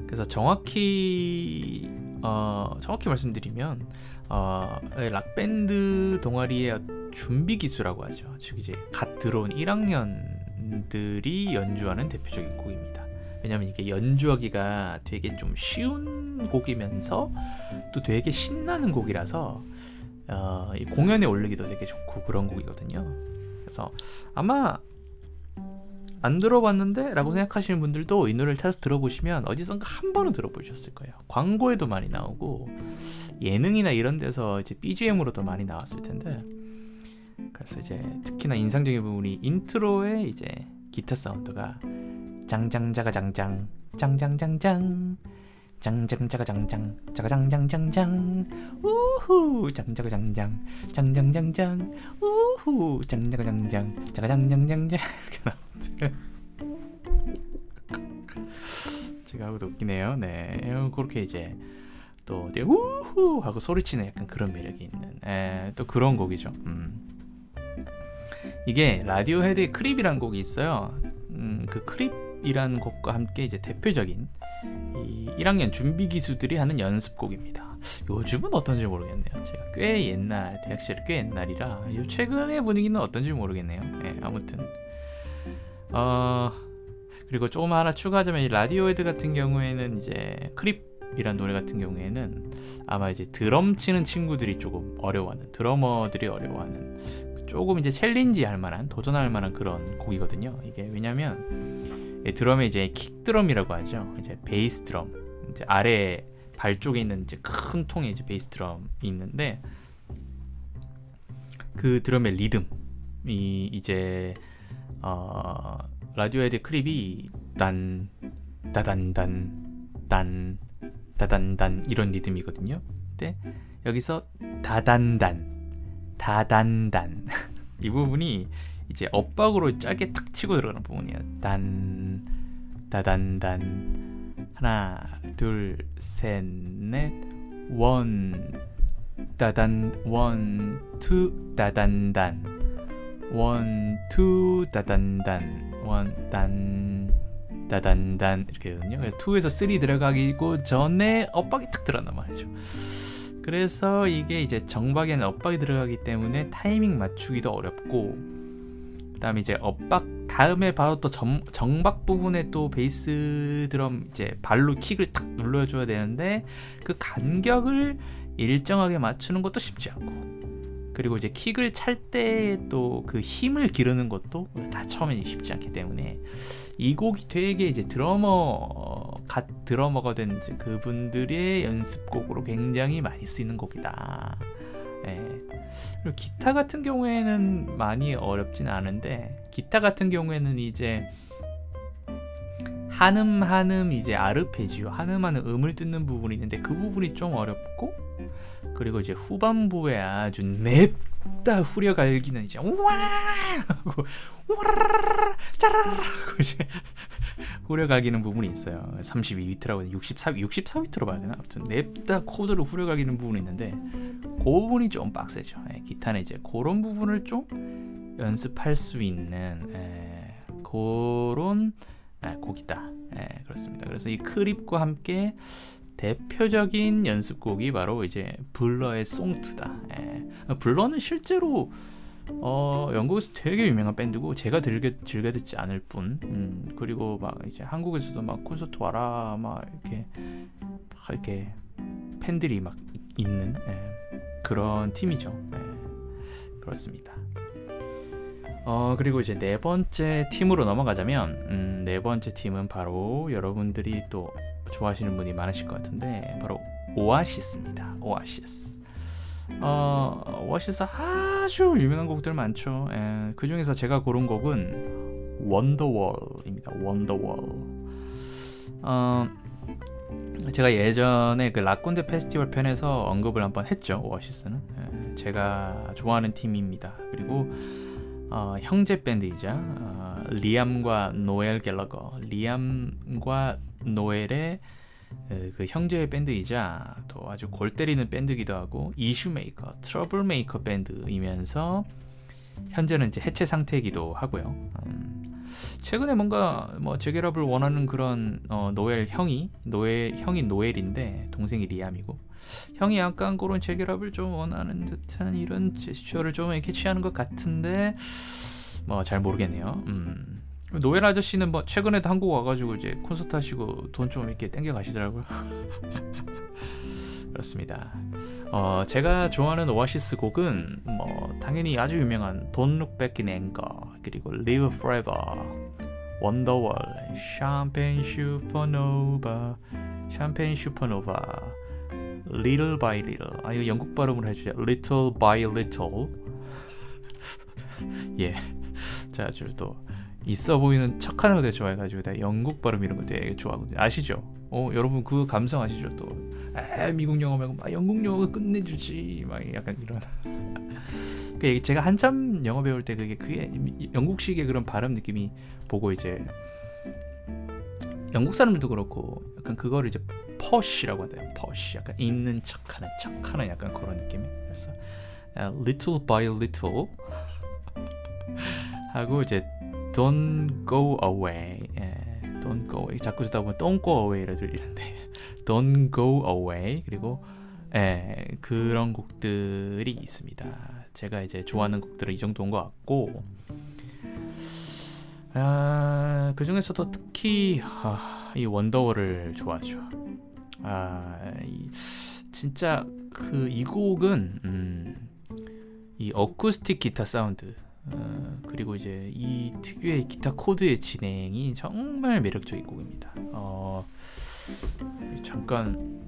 그래서 정확히 어, 정확히 말씀드리면 어, 락밴드 동아리의 준비 기수라고 하죠. 즉 이제 갓 들어온 일 학년들이 연주하는 대표적인 곡입니다. 왜냐면 이게 연주하기가 되게 좀 쉬운 곡이면서 또 되게 신나는 곡이라서 어, 이 공연에 올리기도 되게 좋고 그런 곡이거든요. 그래서 아마 안 들어봤는데 라고 생각하시는 분들도 이 노래를 찾아서 들어보시면 어디선가 한 번은 들어보셨을 거예요. 광고에도 많이 나오고 예능이나 이런 데서 이제 비지엠으로도 많이 나왔을 텐데, 그래서 이제 특히나 인상적인 부분이 인트로에 이제 기타 사운드가 장장자가 장장 장장장장 장장자가 장장 자가 장장장장 우후 장자가 장장 장장장장 우후 장자가 장장 자가 장장장장 이렇게 나오는데 제가 하고도 웃기네요. 네, 그렇게 이제 또 우후 하고 소리치는 약간 그런 매력이 있는 에, 또 그런 곡이죠. 음. 이게 라디오헤드의 크립이라는 곡이 있어요. 음, 그 크립이라는 곡과 함께 이제 대표적인 이 일 학년 준비 기수들이 하는 연습곡입니다. 요즘은 어떤지 모르겠네요. 제가 꽤 옛날, 대학 시절 꽤 옛날이라 요 최근의 분위기는 어떤지 모르겠네요. 네, 아무튼 어, 그리고 조금 하나 추가하자면 이 라디오헤드 같은 경우에는 이제 크립이란 노래 같은 경우에는 아마 이제 드럼 치는 친구들이 조금 어려워하는, 드러머들이 어려워하는, 조금 이제 챌린지 할 만한, 도전할 만한 그런 곡이거든요. 이게 왜냐면 드럼에 이제 킥 드럼이라고 하죠. 이제 베이스 드럼, 이제 아래 발 쪽에 있는 이제 큰 통에 이제 베이스 드럼이 있는데 그 드럼의 리듬이 이제 어, 라디오헤드 크립이 단 다단단 단 다단단 이런 리듬이거든요. 근데 여기서 다단단 다단단 이 부분이 이제 엇박으로 짧게 탁 치고 들어가는 부분이에요. 단 다단단 하나 둘 셋 넷 원 다단 원 투 다단단 원 투 다단단 원 단 다단단 이렇게 되거든요. 이에서 삼이 들어가기고 전에 엇박이 탁 들어간단 말이죠. 그래서 이게 이제 정박에는 엇박이 들어가기 때문에 타이밍 맞추기도 어렵고, 그 다음에 이제 엇박 다음에 바로 또 정, 정박 부분에 또 베이스 드럼 이제 발로 킥을 탁 눌러줘야 되는데 그 간격을 일정하게 맞추는 것도 쉽지 않고, 그리고 이제 킥을 찰 때 또 그 힘을 기르는 것도 다 처음엔 쉽지 않기 때문에 이 곡이 되게 이제 드러머 갓 드러머가 된 이제 그분들의 연습곡으로 굉장히 많이 쓰이는 곡이다. 예. 그리고 기타 같은 경우에는 많이 어렵진 않은데 기타 같은 경우에는 이제 한음 한음 이제 아르페지오 한음 한음 음을 듣는 부분이 있는데 그 부분이 좀 어렵고, 그리고 이제 후반부에 아주 맵다 후려갈기는 이제 우와 하고 우라라라라 짜라라라 하고 이제 후려갈기는 부분이 있어요. 삼십이 비트라고 육십사 비트로 봐야 되나? 아무튼 냅다 코드로 후려갈기는 부분이 있는데 그 부분이 좀 빡세죠. 예, 기타는 이제 그런 부분을 좀 연습할 수 있는 예, 그런 예, 곡이다. 예, 그렇습니다. 그래서 이 크립과 함께 대표적인 연습곡이 바로 이제 블러의 송이다. 블러는 실제로 어, 영국에서 되게 유명한 밴드고 제가 들게, 즐겨 듣지 않을 뿐, 음, 그리고 막 이제 한국에서도 막 콘서트 와라 막 이렇게 막 이렇게 팬들이 막 있는 예, 그런 팀이죠. 예, 그렇습니다. 어, 그리고 이제 네 번째 팀으로 넘어가자면 음, 네 번째 팀은 바로 여러분들이 또 좋아하시는 분이 많으실 것 같은데 바로 오아시스입니다. 오아시스. 어, 오아시스 아주 유명한 곡들 많죠. 예, 그 중에서 제가 고른 곡은 원더월입니다. 원더월. 어, 제가 예전에 그 락군대 페스티벌 편에서 언급을 한번 했죠. 오아시스는 예, 제가 좋아하는 팀입니다. 그리고 어, 형제 밴드이자 어, 리암과 노엘 갤러거, 리암과 노엘의 그 형제의 밴드이자 또 아주 골 때리는 밴드기도 하고 이슈메이커, 트러블메이커 밴드이면서 현재는 이제 해체 상태이기도 하고요. 음, 최근에 뭔가 뭐 재결합을 원하는 그런 어, 노엘 형이 노엘 형이 노엘인데 동생이 리암이고 형이 약간 그런 재결합을 좀 원하는 듯한 이런 제스처를 좀 이렇게 취하는 것 같은데 뭐 잘 모르겠네요. 음. 노엘 아저씨는 뭐 최근에도 한국 와가지고 이제 콘서트 하시고 돈 좀 이렇게 땡겨 가시더라고요. 그렇습니다. 어, 제가 좋아하는 오아시스 곡은 뭐 당연히 아주 유명한 Don't Look Back in Anger, 그리고 Live Forever, Wonderwall, Champagne Supernova, Champagne Supernova, Little by Little. 아 이거 영국 발음으로 해주죠. Little by Little. 예. 자, 줄 또. 있어 보이는 착한 거 되게 좋아해가지고 내가 영국 발음 이런 거 되게 좋아하거든요. 아시죠? 어, 여러분 그 감성 아시죠? 또 에, 미국 영어 말고 막 영국 영어가 끝내주지 막 약간 이런 제가 한참 영어 배울 때 그게 그게 영국식의 그런 발음 느낌이 보고 이제 영국 사람들도 그렇고 약간 그거를 이제 퍼쉬라고 하대요. 퍼쉬 약간 있는 척하는 척하는 약간 그런 느낌이. 그래서 little by little 하고 이제 Don't go away. 예, don't go away. 자꾸 듣다 보면 don't go away를 들리는데 don't go away. 그리고 예, 그런 곡들이 있습니다. 제가 이제 좋아하는 곡들은 이 정도인 것 같고, 아, 그 중에서도 특히 아, 이 원더월을 좋아하죠. 아, 이, 진짜 그 이 곡은 음, 이 어쿠스틱 기타 사운드. 어, 그리고 이제 이 특유의 기타 코드의 진행이 정말 매력적인 곡입니다. 어, 잠깐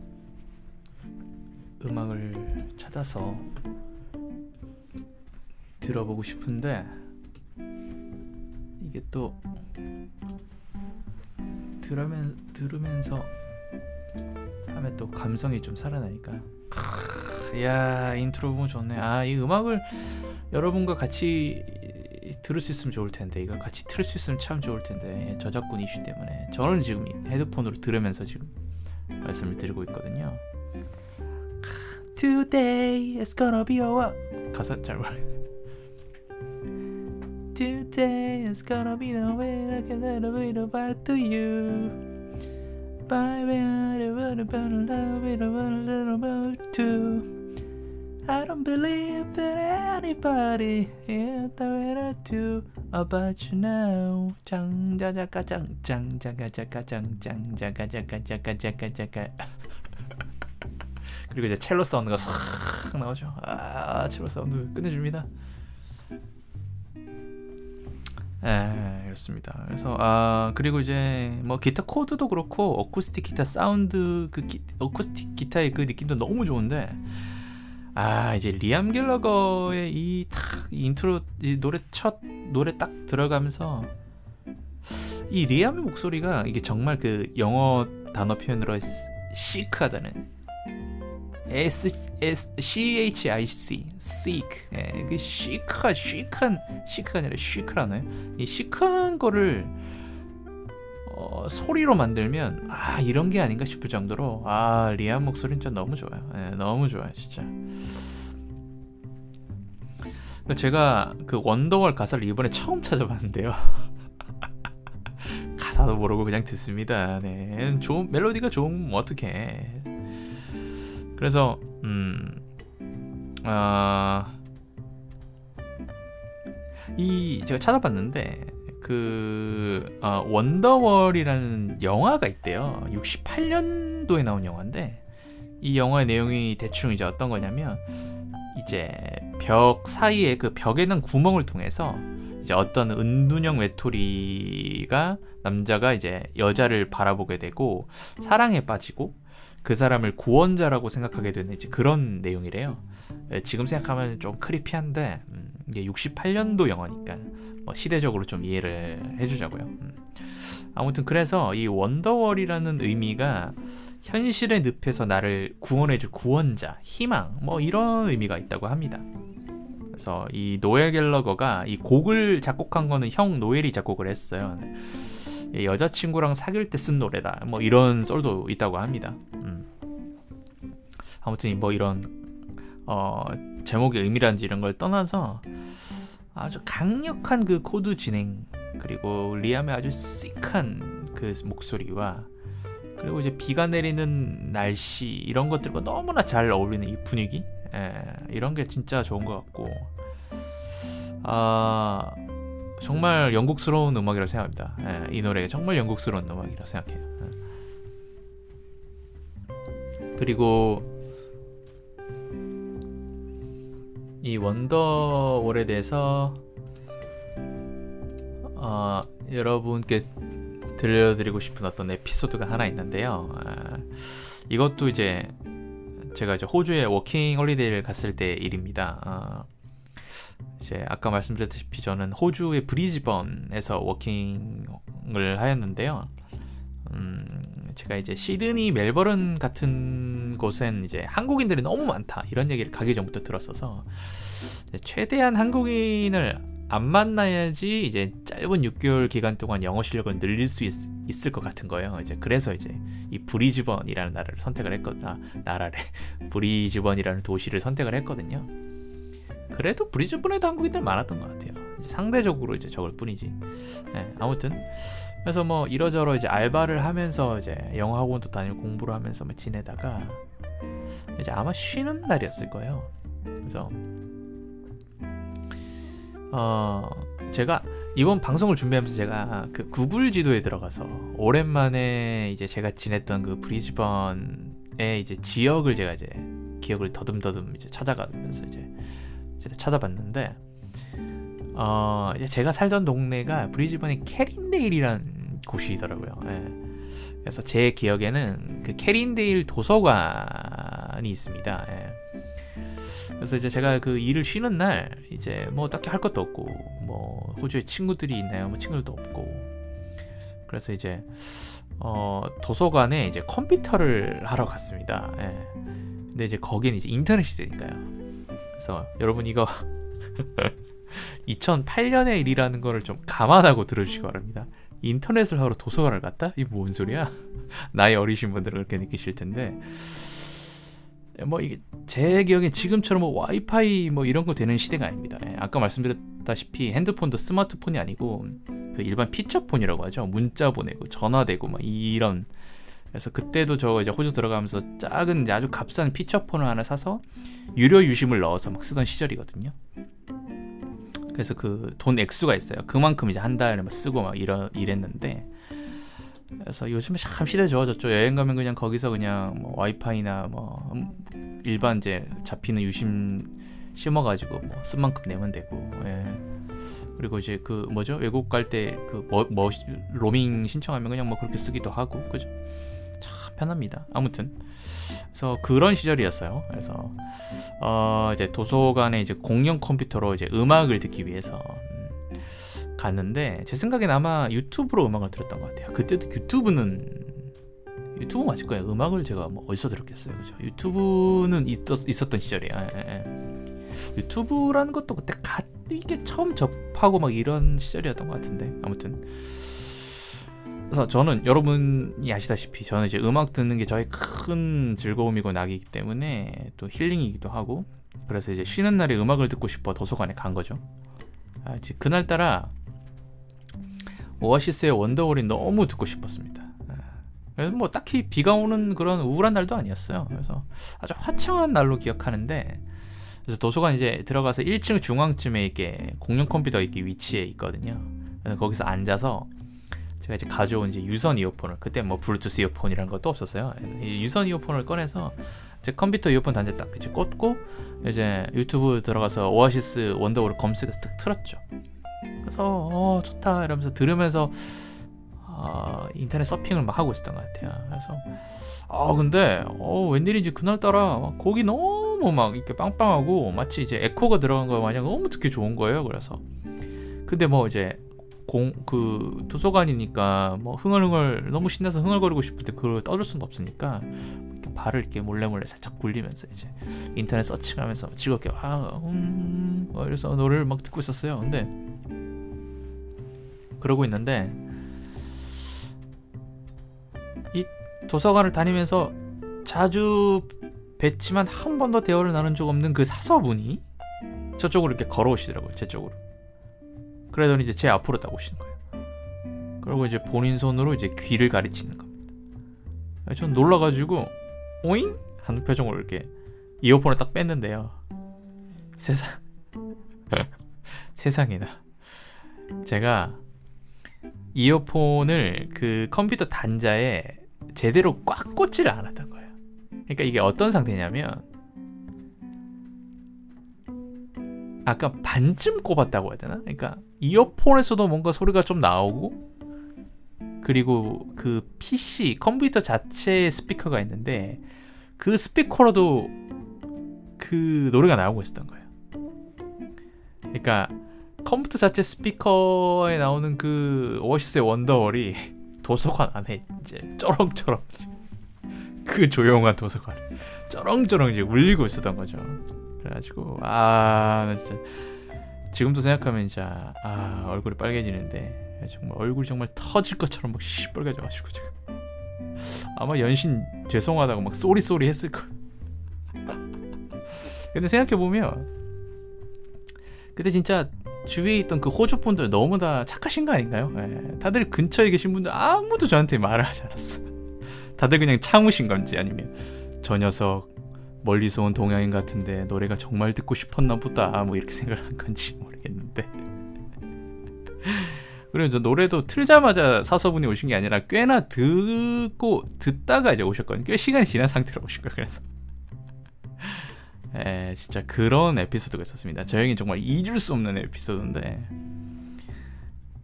음악을 찾아서 들어보고 싶은데 이게 또 들으면, 들으면서 하면 또 감성이 좀 살아나니까요. 이야, 인트로 부분 좋네. 아, 이 음악을 여러분과 같이 들을 수 있으면 좋을 텐데, 이걸 같이 틀 수 있으면 참 좋을 텐데, 저작권 이슈 때문에 저는 지금 헤드폰으로 들으면서 지금 말씀을 드리고 있거든요. Today is gonna be a while. 가사 잘 모르겠네. Today is gonna be the way I can let a little bit to you. Bye, I don't want about love, I don't want a little bit too. I don't believe that anybody is the way I do about you now. 장자자가장, 장자가자가장, 장자가자가자가자가자가. 그리고 이제 첼로 사운드가 싹 나오죠. 아, 첼로 사운드 끝내줍니다. 예, 그렇습니다. 그래서 아 그리고 이제 뭐 기타 코드도 그렇고 어쿠스틱 기타 사운드 그 기, 어쿠스틱 기타의 그 느낌도 너무 좋은데 아 이제 리암 갤러거의 이 탁 인트로 이 노래 첫 노래 딱 들어가면서 이 리암의 목소리가 이게 정말 그 영어 단어 표현으로 시크하다는 S S C H I C, 시크. 예, 그 시크가 시크한 시크가 아니라 시크라네요. 이 시크한 거를 어, 소리로 만들면 아 이런 게 아닌가 싶을 정도로 아 리암 목소리는 진짜 너무 좋아요. 예, 너무 좋아요, 진짜. 제가 그 원더월 가사를 이번에 처음 찾아봤는데요. 가사도 모르고 그냥 듣습니다. 네, 좋은 멜로디가 좋으면 어떡해. 그래서 음, 어, 이 제가 찾아봤는데 그 어, 원더월이라는 영화가 있대요. 육십팔 년도에 나온 영화인데 이 영화의 내용이 대충 이제 어떤 거냐면 이제 벽 사이에 그 벽에 난 구멍을 통해서 이제 어떤 은둔형 외톨이가 남자가 이제 여자를 바라보게 되고 사랑에 빠지고 그 사람을 구원자라고 생각하게 되는 이제 그런 내용이래요. 지금 생각하면 좀 크리피한데 음, 이게 육십팔 년도 영화니까 뭐 시대적으로 좀 이해를 해주자고요. 음. 아무튼 그래서 이 원더월이라는 의미가 현실의 늪에서 나를 구원해줄 구원자, 희망 뭐 이런 의미가 있다고 합니다. 그래서 이 노엘 갤러거가 이 곡을 작곡한 거는 형 노엘이 작곡을 했어요. 여자친구랑 사귈 때 쓴 노래다 뭐 이런 썰도 있다고 합니다. 음. 아무튼 뭐 이런 어, 제목의 의미라든지 이런 걸 떠나서 아주 강력한 그 코드 진행 그리고 리암의 아주 시크한 그 목소리와 그리고 이제 비가 내리는 날씨 이런 것들과 너무나 잘 어울리는 이 분위기 예, 이런 게 진짜 좋은 것 같고 아 정말 영국스러운 음악이라고 생각합니다. 예, 이 노래가 정말 영국스러운 음악이라고 생각해요. 예. 그리고 이 원더월에 대해서 어, 여러분께 들려드리고 싶은 어떤 에피소드가 하나 있는데요. 아, 이것도 이제 제가 이제 호주에 워킹 홀리데이를 갔을 때 일입니다. 아, 이제 아까 말씀드렸다시피 저는 호주의 브리즈번에서 워킹을 하였는데요. 음, 제가 이제 시드니, 멜버른 같은 곳엔 이제 한국인들이 너무 많다 이런 얘기를 가기 전부터 들었어서 최대한 한국인을 안 만나야지 이제 짧은 육 개월 기간 동안 영어 실력을 늘릴 수 있, 있을 것 같은 거예요. 이제 그래서 이제 이 브리즈번이라는 나라를 선택을 했거든요. 아, 나라래 브리즈번이라는 도시를 선택을 했거든요. 그래도 브리즈번에도 한국인들 많았던 것 같아요. 이제 상대적으로 이제 적을 뿐이지. 네, 아무튼 그래서 뭐 이러저러 이제 알바를 하면서 이제 영어 학원도 다니고 공부를 하면서 막 지내다가 이제 아마 쉬는 날이었을 거예요. 그래서 어 제가 이번 방송을 준비하면서 제가 그 구글 지도에 들어가서 오랜만에 이제 제가 지냈던 그 브리즈번의 이제 지역을 제가 이제 기억을 더듬더듬 이제 찾아가면서 이제 찾아봤는데 어, 제가 살던 동네가 브리즈번의 캐린데일이라는 곳이더라고요. 예. 그래서 제 기억에는 그 캐린데일 도서관이 있습니다. 예. 그래서 이제 제가 그 일을 쉬는 날 이제 뭐 딱히 할 것도 없고 뭐 호주에 친구들이 있나요? 뭐 친구들도 없고. 그래서 이제 어, 도서관에 이제 컴퓨터를 하러 갔습니다. 예. 근데 이제 거기는 이제 인터넷이 되니까요. 그래서 여러분 이거 이천팔 년의 일이라는 거를 좀 감안하고 들어주시기 바랍니다. 인터넷을 하러 도서관을 갔다? 이게 뭔 소리야? 나이 어리신 분들은 그렇게 느끼실 텐데, 뭐 이게 제 기억에 지금처럼 뭐 와이파이 뭐 이런 거 되는 시대가 아닙니다. 예. 아까 말씀드렸다시피 핸드폰도 스마트폰이 아니고 그 일반 피처폰이라고 하죠. 문자 보내고 전화되고 막 이런. 그래서 그때도 저 이제 호주 들어가면서 작은 아주 값싼 피처폰을 하나 사서 유료 유심을 넣어서 막 쓰던 시절이거든요. 그래서 그 돈 액수가 있어요. 그만큼 이제 한 달에 막 쓰고 막 이런 이랬는데. 그래서 요즘에 참 시대 좋아졌죠. 여행 가면 그냥 거기서 그냥 뭐 와이파이나 뭐 일반 이제 잡히는 유심 심어가지고 뭐 쓴 만큼 내면 되고. 예. 그리고 이제 그 뭐죠, 외국 갈 때 그 뭐 뭐 로밍 신청하면 그냥 뭐 그렇게 쓰기도 하고, 그죠? 참 편합니다. 아무튼 그래서 그런 시절이었어요. 그래서 어 이제 도서관에 이제 공용 컴퓨터로 이제 음악을 듣기 위해서 갔는데, 제 생각엔 아마 유튜브로 음악을 들었던 것 같아요. 그때도 유튜브는 유튜브 맞을 거예요. 음악을 제가 뭐 어디서 들었겠어요, 그죠? 유튜브는 있었, 있었던 시절이에요. 예, 예. 유튜브라는 것도 그때 갓 이게 처음 접하고 막 이런 시절이었던 것 같은데, 아무튼 그래서 저는 여러분이 아시다시피 저는 이제 음악 듣는 게 저의 큰 즐거움이고 낙이기 때문에 또 힐링이기도 하고, 그래서 이제 쉬는 날에 음악을 듣고 싶어 도서관에 간 거죠. 아, 그날따라 오아시스의 원더월이 너무 듣고 싶었습니다. 그래서 뭐 딱히 비가 오는 그런 우울한 날도 아니었어요. 그래서 아주 화창한 날로 기억하는데, 그래서 도서관 이제 들어가서 일 층 중앙쯤에 이렇게 공용 컴퓨터 있기 위치에 있거든요. 그래서 거기서 앉아서 제가 이제 가져온 이제 유선 이어폰을, 그때 뭐 블루투스 이어폰이라는 것도 없었어요. 유선 이어폰을 꺼내서 제 컴퓨터 이어폰 단자 딱 이제 꽂고 이제 유튜브 들어가서 오아시스 원더월을 검색해서 딱 틀었죠. 그래서 어 좋다 이러면서 들으면서 어, 인터넷 서핑을 막 하고 있었던 것 같아요. 그래서 아 근데 어 웬일인지 그날따라 곡이 너무 막 이렇게 빵빵하고 마치 이제 에코가 들어간 거 마냥 너무 듣기 좋은 거예요. 그래서 근데 뭐 이제 공, 그 도서관이니까 뭐 흥얼흥얼 너무 신나서 흥얼거리고 싶은데 그걸 떠들 수는 없으니까 이렇게 발을 이렇게 몰래 몰래 살짝 굴리면서 이제 인터넷 서칭하면서 즐겁게 아, 음, 이래서 노래를 막 듣고 있었어요. 근데 그러고 있는데 이 도서관을 다니면서 자주 뵀지만 한 번도 대화를 나눈 적 없는 그 사서분이 저쪽으로 이렇게 걸어오시더라고요, 제 쪽으로. 그러더니 이제 제 앞으로 딱 오시는 거예요. 그리고 이제 본인 손으로 이제 귀를 가리치는 겁니다. 전 놀라가지고 오잉? 하는 표정으로 이렇게 이어폰을 딱 뺐는데요. 세상 세상에나 제가 이어폰을 그 컴퓨터 단자에 제대로 꽉 꽂지를 않았던 거예요. 그러니까 이게 어떤 상태냐면 아까 반쯤 꼽았다고 해야 되나? 그러니까 이어폰에서도 뭔가 소리가 좀 나오고, 그리고 그 피씨 컴퓨터 자체에 스피커가 있는데 그 스피커로도 그 노래가 나오고 있었던 거예요. 그러니까 컴퓨터 자체 스피커에 나오는 그 오아시스의 원더월이 도서관 안에 이제 쩌렁쩌렁 그 조용한 도서관 쩌렁쩌렁 이제 울리고 있었던 거죠. 그래가지고 아 나 진짜 지금도 생각하면 진짜 아 얼굴이 빨개지는데 정말 얼굴 정말 터질 것처럼 막 시뻘개져가지고 제가 아마 연신 죄송하다고 막 쏘리쏘리 했을 걸. 근데 생각해 보면 그때 진짜 주위에 있던 그 호주 분들 너무 다 착하신 거 아닌가요? 예, 다들 근처에 계신 분들 아무도 저한테 말을 하지 않았어. 다들 그냥 참으신 건지 아니면 저 녀석 멀리서 온 동양인 같은데 노래가 정말 듣고 싶었나 보다 뭐 이렇게 생각을 한 건지 모르겠는데. 그리고 이제 노래도 틀자마자 사서분이 오신 게 아니라 꽤나 듣고 듣다가 이제 오셨거든요. 꽤 시간이 지난 상태로 오신 거예요. 그래서 에, 진짜 그런 에피소드가 있었습니다. 저 형이 정말 잊을 수 없는 에피소드인데,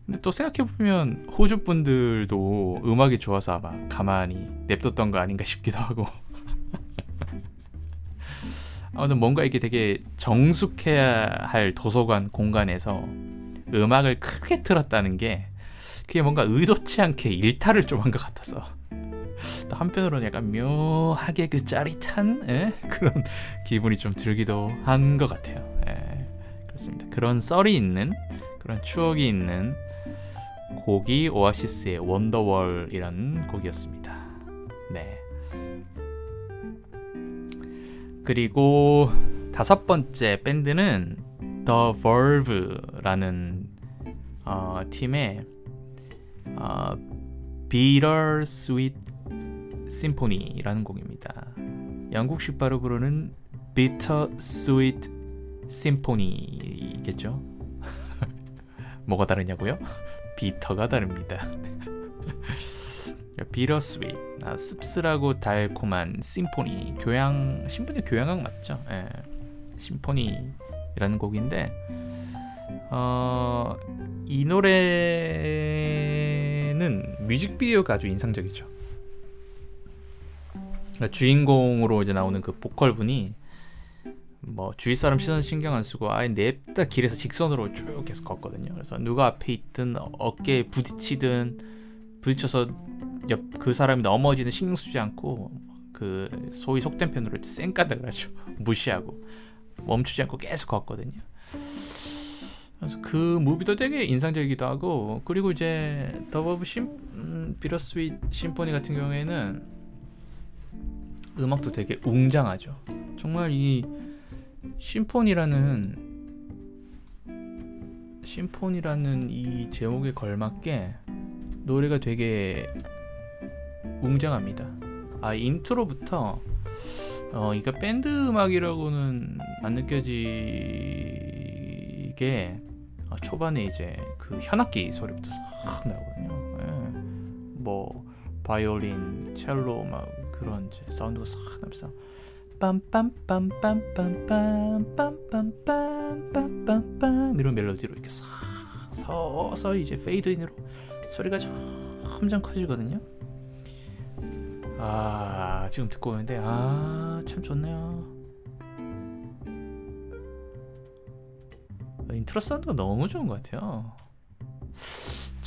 근데 또 생각해보면 호주 분들도 음악이 좋아서 아마 가만히 냅뒀던 거 아닌가 싶기도 하고. 아무튼 뭔가 이게 되게 정숙해야 할 도서관 공간에서 음악을 크게 틀었다는 게, 그게 뭔가 의도치 않게 일탈을 좀 한 것 같아서, 또 한편으로는 약간 묘하게 그 짜릿한 에? 그런 기분이 좀 들기도 한 것 같아요. 에, 그렇습니다. 그런 썰이 있는, 그런 추억이 있는 곡이 오아시스의 원더월이라는 곡이었습니다. 네. 그리고 다섯 번째 밴드는 The Verve라는 어, 팀의 어, Bitter Sweet Symphony라는 곡입니다. 영국식 바로 부르는 Bitter Sweet Symphony겠죠? 뭐가 다르냐고요? 비터가 다릅니다. 비터스윗, 아, 씁쓸하고 달콤한 심포니, 교향, 심포니 교향악 맞죠? 예, 심포니라는 곡인데, 어, 이 노래는 뮤직비디오가 아주 인상적이죠. 그러니까 주인공으로 이제 나오는 그 보컬분이 뭐 주위 사람 시선 신경 안 쓰고 아예 냅다 길에서 직선으로 쭉 계속 걷거든요. 그래서 누가 앞에 있든 어깨에 부딪히든 부딪혀서 옆 그 사람이 넘어지는 신경 쓰지 않고, 그 소위 속된 편으로 쌩까닥을 하죠. 무시하고 멈추지 않고 계속 걷거든요. 그래서 그 무비도 되게 인상적이기도 하고, 그리고 이제 더 버브 심 비러스윗 심포니 같은 경우에는 음악도 되게 웅장하죠. 정말 이 심포니라는 심포니라는 이 제목에 걸맞게 노래가 되게 웅장합니다. 아, 인트로부터 어, 이거 밴드 음악이라고는 안 느껴지게 어, 초반에 이제 그 현악기 소리부터 싹 나오거든요. 예. 뭐 바이올린, 첼로 막 그런 이제 사운드가 싹 나면서 빰빰빰빰빰빰빰빰빰빰빰빰 이런 멜로디로 이렇게 싹 서서히 이제 페이드인으로 소리가 점점 커지거든요. 아, 지금 듣고 오는데 아, 참 좋네요. 인트로 사운드가 너무 좋은 것 같아요.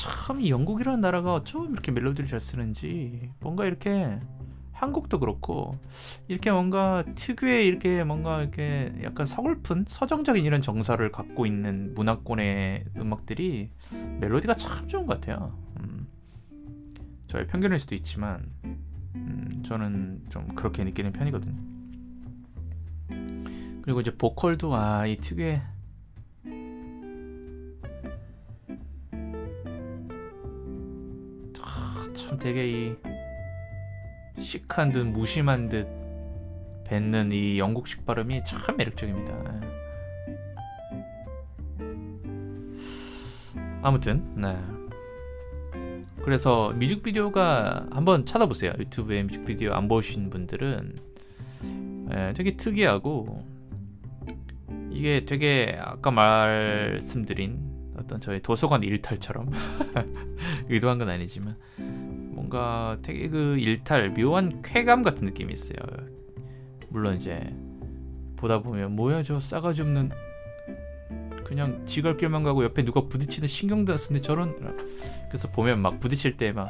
참 이 영국이라는 나라가 어쩜 이렇게 멜로디를 잘 쓰는지, 뭔가 이렇게 한국도 그렇고 이렇게 뭔가 특유의 이렇게 뭔가 이렇게 약간 서글픈 서정적인 이런 정서를 갖고 있는 문화권의 음악들이 멜로디가 참 좋은 것 같아요. 음, 저의 편견일 수도 있지만 음, 저는 좀 그렇게 느끼는 편이거든요. 그리고 이제 보컬도 아, 이 특유의 아, 참 되게 이 시크한 듯 무심한 듯 뱉는 이 영국식 발음이 참 매력적입니다. 아무튼 네. 그래서 뮤직비디오가 한번 찾아보세요. 유튜브에 뮤직비디오 안 보신 분들은 네, 되게 특이하고, 이게 되게 아까 말씀드린 어떤 저희 도서관 일탈처럼 의도한 건 아니지만 뭔가 되게 그 일탈, 묘한 쾌감 같은 느낌이 있어요. 물론 이제 보다 보면 뭐야 저 싸가지 없는 그냥 지갈길만 가고 옆에 누가 부딪히는 신경도 안 쓰는데 저런. 그래서 보면 막 부딪힐 때 막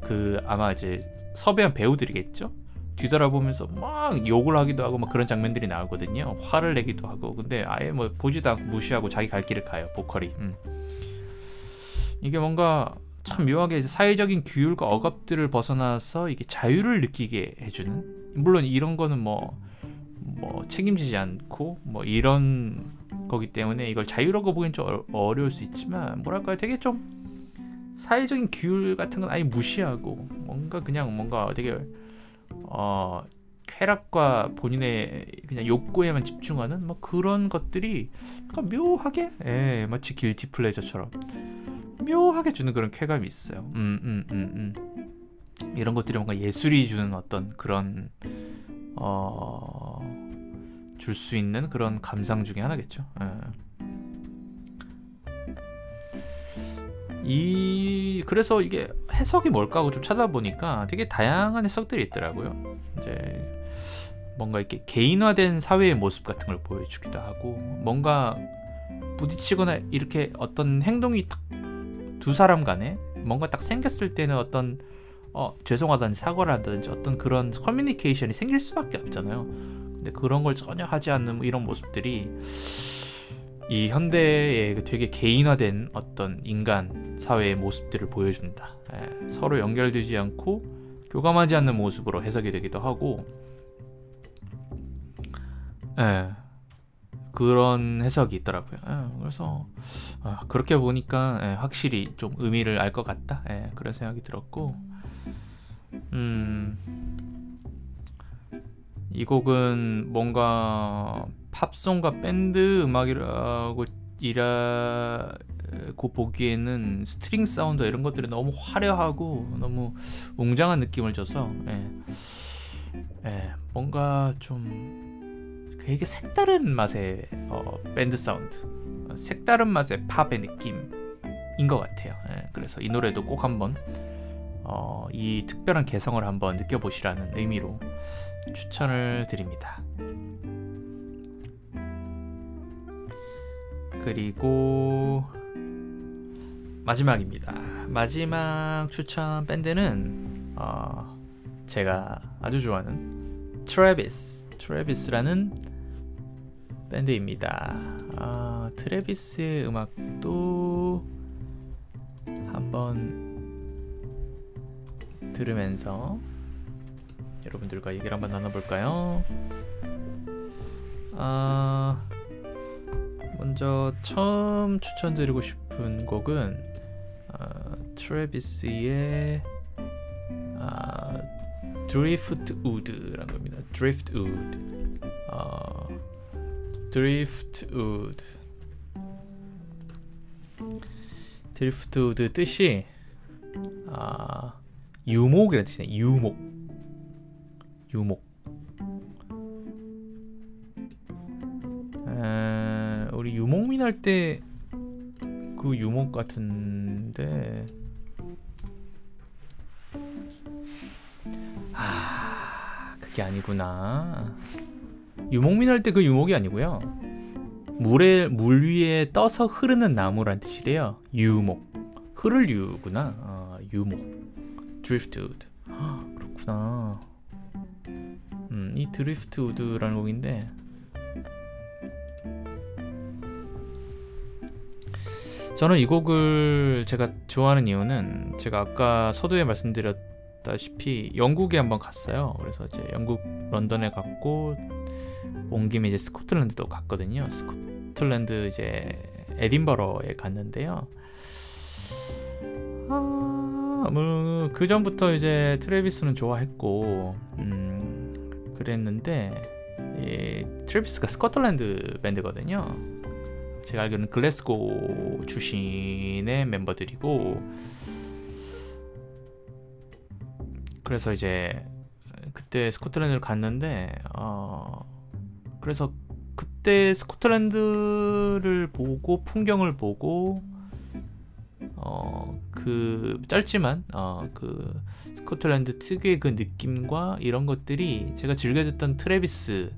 그 아마 이제 섭외한 배우들이겠죠? 뒤돌아보면서 막 욕을 하기도 하고 막 그런 장면들이 나오거든요. 화를 내기도 하고. 근데 아예 뭐 보지도 않고 무시하고 자기 갈 길을 가요, 보컬이. 음. 이게 뭔가 참 묘하게 사회적인 규율과 억압들을 벗어나서 이게 자유를 느끼게 해주는, 물론 이런 거는 뭐, 뭐 책임지지 않고 뭐 이런 거기 때문에 이걸 자유라고 보기엔 좀 어려울 수 있지만, 뭐랄까요, 되게 좀 사회적인 규율 같은 건 아예 무시하고 뭔가 그냥 뭔가 되게 어, 쾌락과 본인의 그냥 욕구에만 집중하는 뭐 그런 것들이 그러니까 묘하게 예, 마치 길티 플레저처럼 묘하게 주는 그런 쾌감이 있어요. 음, 음, 음, 음. 이런 것들이 뭔가 예술이 주는 어떤 그런 어, 줄 수 있는 그런 감상 중에 하나겠죠. 이 그래서 이게 해석이 뭘까 하고 좀 찾아보니까 되게 다양한 해석들이 있더라고요. 이제 뭔가 이렇게 개인화된 사회의 모습 같은 걸 보여주기도 하고, 뭔가 부딪히거나 이렇게 어떤 행동이 딱 두 사람 간에 뭔가 딱 생겼을 때는 어떤 어, 죄송하다든지 사과를 한다든지 어떤 그런 커뮤니케이션이 생길 수밖에 없잖아요. 근데 그런 걸 전혀 하지 않는 뭐 이런 모습들이 이 현대의 되게 개인화된 어떤 인간 사회의 모습들을 보여준다. 예, 서로 연결되지 않고 교감하지 않는 모습으로 해석이 되기도 하고, 예, 그런 해석이 있더라고요. 예, 그래서 아, 그렇게 보니까 예, 확실히 좀 의미를 알 것 같다. 예, 그런 생각이 들었고, 음, 이 곡은 뭔가 팝송과 밴드 음악이라고 이라고 보기에는 스트링 사운드 이런 것들이 너무 화려하고 너무 웅장한 느낌을 줘서 예, 예, 뭔가 좀 되게 색다른 맛의 어, 밴드 사운드, 색다른 맛의 팝의 느낌인 것 같아요. 예, 그래서 이 노래도 꼭 한번 어, 이 특별한 개성을 한번 느껴보시라는 의미로 추천을 드립니다. 그리고 마지막입니다. 마지막 추천 밴드는 어, 제가 아주 좋아하는 트래비스, 트래비스라는 밴드입니다. 아, 트래비스의 음악도 한번 들으면서 여러분들과 얘기를 한번 나눠볼까요? 아... 먼저 처음 추천드리고 싶은 곡은 어, 트래비스의 어, 드리프트우드라는 겁니다. 드리프트우드, 어, 드리프트우드, 드리프트우드 뜻이 어, 유목이라는 뜻이네요. 유목, 유목. 에... 우리 유목민 할 때 그 유목 같은데, 아 그게 아니구나. 유목민 할 때 그 유목이 아니고요, 물에 물 위에 떠서 흐르는 나무란 뜻이래요. 유목, 흐를 유구나. 아, 유목, 드리프트우드. 헉, 그렇구나. 음, 이 드리프트우드라는 곡인데. 저는 이 곡을 제가 좋아하는 이유는 제가 아까 서두에 말씀드렸다시피 영국에 한번 갔어요. 그래서 이제 영국 런던에 갔고 온 김에 이제 스코틀랜드도 갔거든요. 스코틀랜드 이제 에딘버러에 갔는데요. 아, 뭐 그 전부터 이제 트래비스는 좋아했고 음, 그랬는데 이 트래비스가 스코틀랜드 밴드거든요. 제가 알기로는 글래스고 출신의 멤버들이고, 그래서 이제 그때 스코틀랜드를 갔는데 어 그래서 그때 스코틀랜드를 보고 풍경을 보고 어 그 짧지만 어 그 스코틀랜드 특유의 그 느낌과 이런 것들이 제가 즐겨줬던 트래비스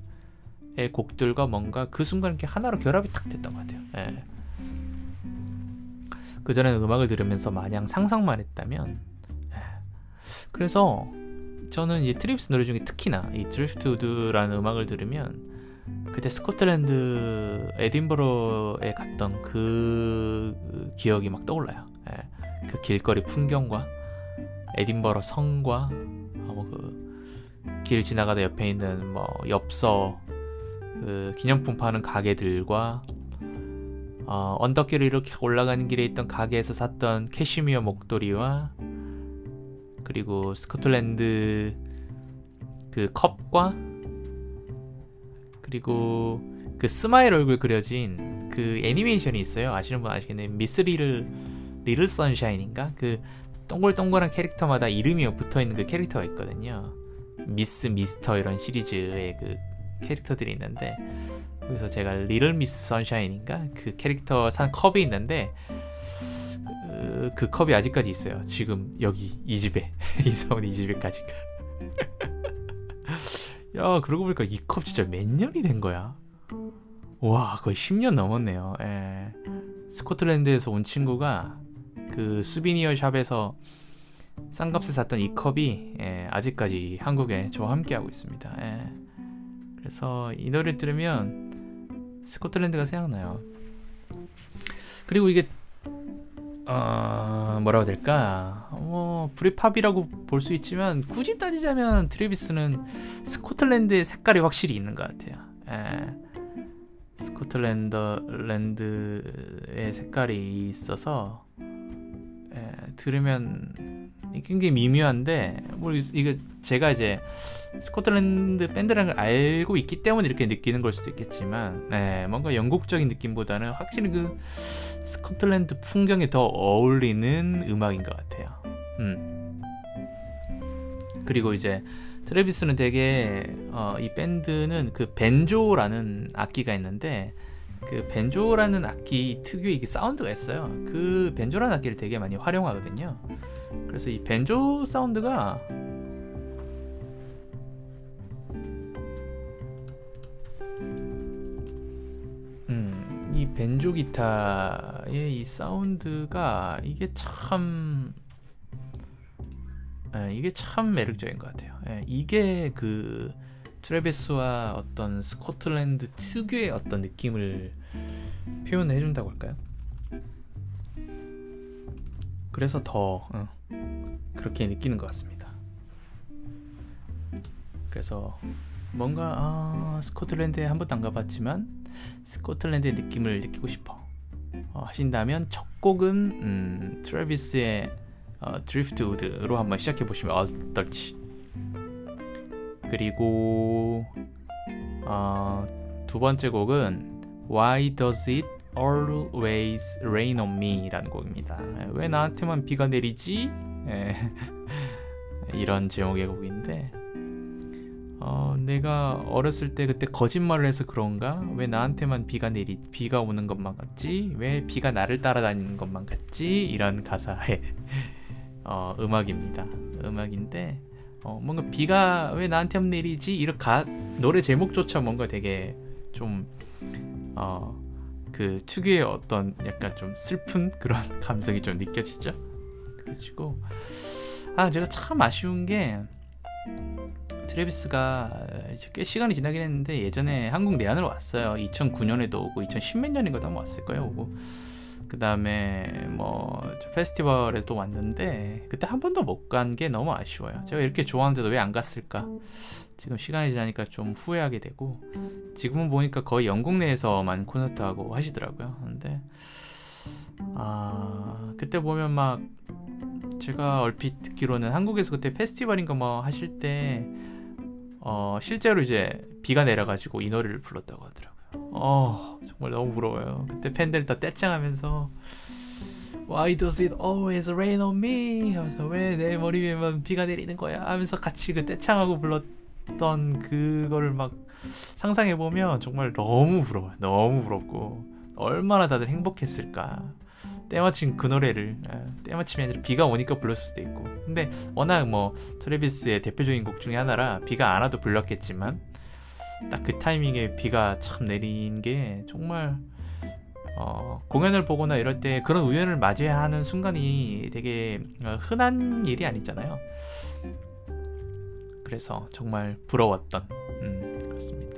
의 곡들과 뭔가 그 순간 이렇게 하나로 결합이 탁 됐던 것 같아요. 예. 그전에는 음악을 들으면서 마냥 상상만 했다면, 예. 그래서 저는 이 트래비스 노래 중에 특히나 이 드리프트우드라는 음악을 들으면 그때 스코틀랜드 에딘버러에 갔던 그 기억이 막 떠올라요. 예. 그 길거리 풍경과 에딘버러 성과 뭐 그 길 지나가다 옆에 있는 뭐 엽서 그 기념품 파는 가게들과 어, 언덕길을 이렇게 올라가는 길에 있던 가게에서 샀던 캐시미어 목도리와 그리고 스코틀랜드 그 컵과 그리고 그 스마일 얼굴 그려진 그 애니메이션이 있어요. 아시는 분 아시겠는데 미스 리를 리를 선샤인인가? 그 동글동글한 캐릭터마다 이름이 붙어있는 그 캐릭터가 있거든요. 미스 미스터 이런 시리즈의 그 캐릭터들이 있는데, 그래서 제가 리틀 미스 선샤인인가 그 캐릭터 산 컵이 있는데 그, 그 컵이 아직까지 있어요. 지금 여기 이 집에 이사온 이 집에까지. 야, 그러고 보니까 이 컵 진짜 몇 년이 된 거야? 와, 거의 십 년 넘었네요. 에, 스코틀랜드에서 온 친구가 그 수비니어 샵에서 싼 값에 샀던 이 컵이 에, 아직까지 한국에 저와 함께하고 있습니다. 에, 그래서 이 노래를 들으면 스코틀랜드가 생각나요. 그리고 이게 어, 뭐라고 될까? 뭐 브릿팝이라고 볼 수 있지만 굳이 따지자면 트래비스는 스코틀랜드의 색깔이 확실히 있는 것 같아요. 에. 스코틀랜드의 색깔이 있어서 에, 들으면 굉장히 미묘한데, 뭐 이거 제가 이제 스코틀랜드 밴드라는 걸 알고 있기 때문에 이렇게 느끼는 걸 수도 있겠지만, 에, 뭔가 영국적인 느낌보다는 확실히 그 스코틀랜드 풍경에 더 어울리는 음악인 것 같아요. 음. 그리고 이제 트래비스는 되게 어, 이 밴드는 그 벤조라는 악기가 있는데, 그 벤조라는 악기 특유의 이게 사운드가 있어요. 그 벤조라는 악기를 되게 많이 활용하거든요. 그래서 이 벤조 사운드가 음, 이 벤조 기타의 이 사운드가 이게 참 예, 이게 참 매력적인 것 같아요. 예, 이게 그 트래비스와 어떤 스코틀랜드 특유의 어떤 느낌을 표현을 해준다고 할까요? 그래서 더 어, 그렇게 느끼는 것 같습니다. 그래서 뭔가 아, 스코틀랜드에 한 번도 안 가봤지만 스코틀랜드의 느낌을 느끼고 싶어 어, 하신다면 첫 곡은 음, 트래비스의 어, 드리프트우드로 한번 시작해보시면 어떨지. 그리고 어, 두 번째 곡은 Why does it always rain on me? 라는 곡입니다. 왜 나한테만 비가 내리지? 에, 이런 제목의 곡인데 어, 내가 어렸을 때 그때 거짓말을 해서 그런가? 왜 나한테만 비가 내리, 비가 오는 것만 같지? 왜 비가 나를 따라다니는 것만 같지? 이런 가사의 어, 음악입니다. 음악인데 어, 뭔가 비가 왜 나한테 안 내리지? 이런 가, 노래 제목조차 뭔가 되게 좀 어, 그 특유의 어떤 약간 좀 슬픈 그런 감성이 좀 느껴지죠. 느껴지고 아 제가 참 아쉬운 게 트래비스가 이제 꽤 시간이 지나긴 했는데 예전에 한국 내한으로 왔어요. 이천구 년에도 오고 이천십 몇 년인가도 한번 왔을 거예요. 오고 그 다음에 뭐 페스티벌에도 왔는데 그때 한 번도 못 간 게 너무 아쉬워요. 제가 이렇게 좋아하는데도 왜 안 갔을까? 지금 시간이 지나니까 좀 후회하게 되고, 지금은 보니까 거의 영국 내에서만 콘서트하고 하시더라고요. 근데 아 그때 보면 막 제가 얼핏 듣기로는 한국에서 그때 페스티벌인가 뭐 하실 때 어, 실제로 이제 비가 내려가지고 이 노래를 불렀다고 하더라고요. 어 정말 너무 부러워요. 그때 팬들 다 떼짱하면서 Why does it always rain on me? 하면서 왜 내 머리 위에만 비가 내리는 거야? 하면서 같이 그 떼짱하고 불렀던 그거를 막 상상해보면 정말 너무 부러워요. 너무 부럽고 얼마나 다들 행복했을까. 때마침 그 노래를 때마침이 아니라 비가 오니까 불렀을 수도 있고, 근데 워낙 뭐 트래비스의 대표적인 곡 중에 하나라 비가 안 와도 불렀겠지만 딱 그 타이밍에 비가 참 내린 게 정말 어, 공연을 보거나 이럴 때 그런 우연을 맞이하는 순간이 되게 흔한 일이 아니잖아요. 그래서 정말 부러웠던 음, 그렇습니다.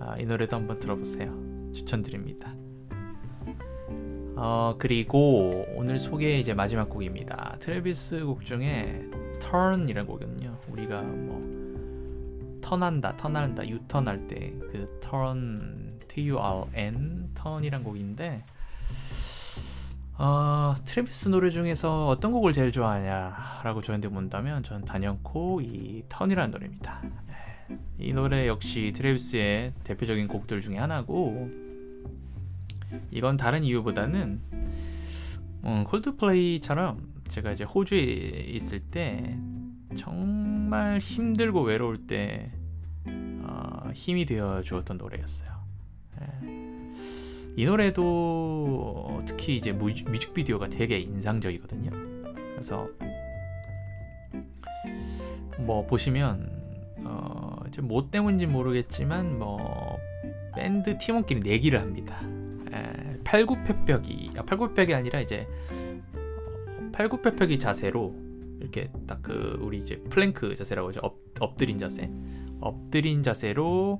아, 이 노래도 한번 들어보세요. 추천드립니다. 어, 그리고 오늘 소개의 이제 마지막 곡입니다. 트래비스 곡 중에 Turn이라는 곡은요, 우리가 뭐 턴한다, 턴한다, 유턴할 때 그 Turn, T-U-R-N, Turn이란 곡인데 어, 트래비스 노래 중에서 어떤 곡을 제일 좋아하냐라고 저한테 묻는다면 저는 단연코 이 Turn이라는 노래입니다. 이 노래 역시 트래비스의 대표적인 곡들 중에 하나고, 이건 다른 이유보다는 음, 콜드플레이처럼 제가 이제 호주에 있을 때 정말 힘들고 외로울 때 어, 힘이 되어 주었던 노래였어요. 이 노래도 특히 이제 뮤직비디오가 되게 인상적이거든요. 그래서 뭐 보시면 어 이제 뭐 때문인지 모르겠지만 뭐 밴드 팀원끼리 내기를 합니다. 에, 팔굽혀펴기, 아, 팔굽혀펴기 아니라 이제 팔굽혀펴기 자세로 이렇게 딱 그 우리 이제 플랭크 자세라고 하죠. 엎, 엎드린 자세, 엎드린 자세로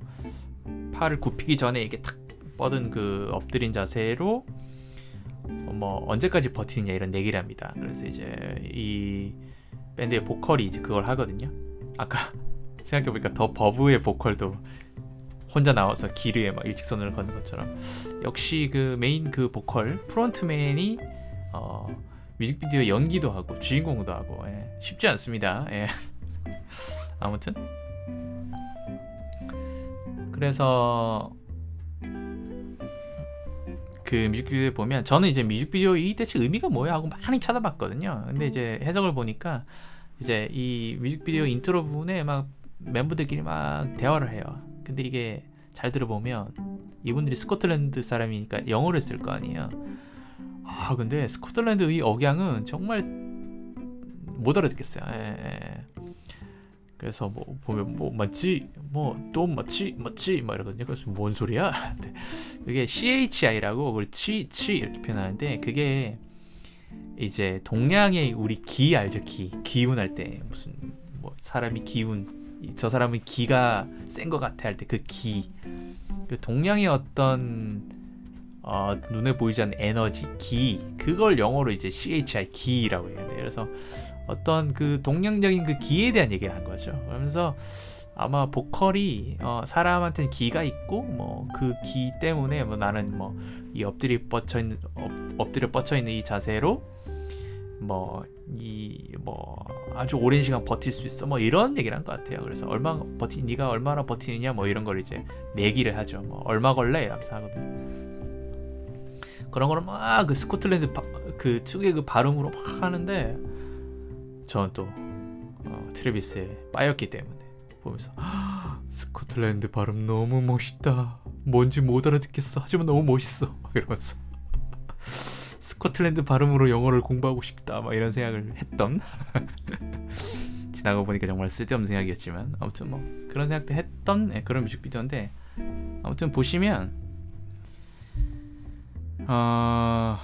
팔을 굽히기 전에 이렇게 탁 뻗은 그 엎드린 자세로 뭐 언제까지 버티느냐 이런 내기를 합니다. 그래서 이제 이 밴드의 보컬이 이제 그걸 하거든요. 아까 생각해보니까 더 버브의 보컬도 혼자 나와서 길 위에 막 일직선을 걷는 것처럼 역시 그 메인 그 보컬 프론트맨이 어, 뮤직비디오 연기도 하고 주인공도 하고. 예. 쉽지 않습니다. 예. 아무튼 그래서 그 뮤직비디오에 보면 저는 이제 뮤직비디오 이 대체 의미가 뭐야 하고 많이 찾아봤거든요. 근데 이제 해석을 보니까 이제 이 뮤직비디오 인트로 부분에 막 멤버들끼리 막 대화를 해요. 근데 이게 잘 들어보면 이분들이 스코틀랜드 사람이니까 영어를 쓸 거 아니에요. 아 근데 스코틀랜드의 억양은 정말 못 알아듣겠어요. 예, 예. 그래서 뭐 보면 뭐 맞지 뭐 또 맞지 맞지 막 이러거든요. 그래서 뭔 소리야? 이게 씨에이치아이라고 그걸 치 치 이렇게 표현하는데 그게 이제 동양의 우리 기 알죠? 기 기운 할 때 무슨 뭐 사람이 기운 저 사람은 기가 센 것 같아 할 때 그 기 그 동양의 어떤 어, 눈에 보이지 않는 에너지 기 그걸 영어로 이제 씨에이치아이 기라고 해야 돼요. 그래서 어떤 그 동양적인 그 기에 대한 얘기를 한 거죠. 그러면서 아마 보컬이 어, 사람한테는 기가 있고 뭐 그 기 때문에 뭐 나는 뭐 이 엎드려 뻗쳐 있는 엎, 엎드려 뻗쳐 있는 이 자세로 뭐 이 뭐 아주 오랜 시간 버틸 수 있어 뭐 이런 얘기를 한 것 같아요. 그래서 얼마 버티 네가 얼마나 버티느냐 뭐 이런 걸 이제 내기를 하죠. 뭐 얼마 걸래 이러면서 하거든요. 그런 거를 막 그 스코틀랜드 바, 그 특유의 그 발음으로 막 하는데 저는 또 어, 트래비스에 빠였기 때문에 보면서 스코틀랜드 발음 너무 멋있다. 뭔지 못 알아듣겠어. 하지만 너무 멋있어. 막 이러면서 스코틀랜드 발음으로 영어를 공부하고 싶다. 막 이런 생각을 했던 지나가 보니까 정말 쓸데없는 생각이었지만 아무튼 뭐 그런 생각도 했던 네, 그런 뮤직비디오인데 아무튼 보시면 어...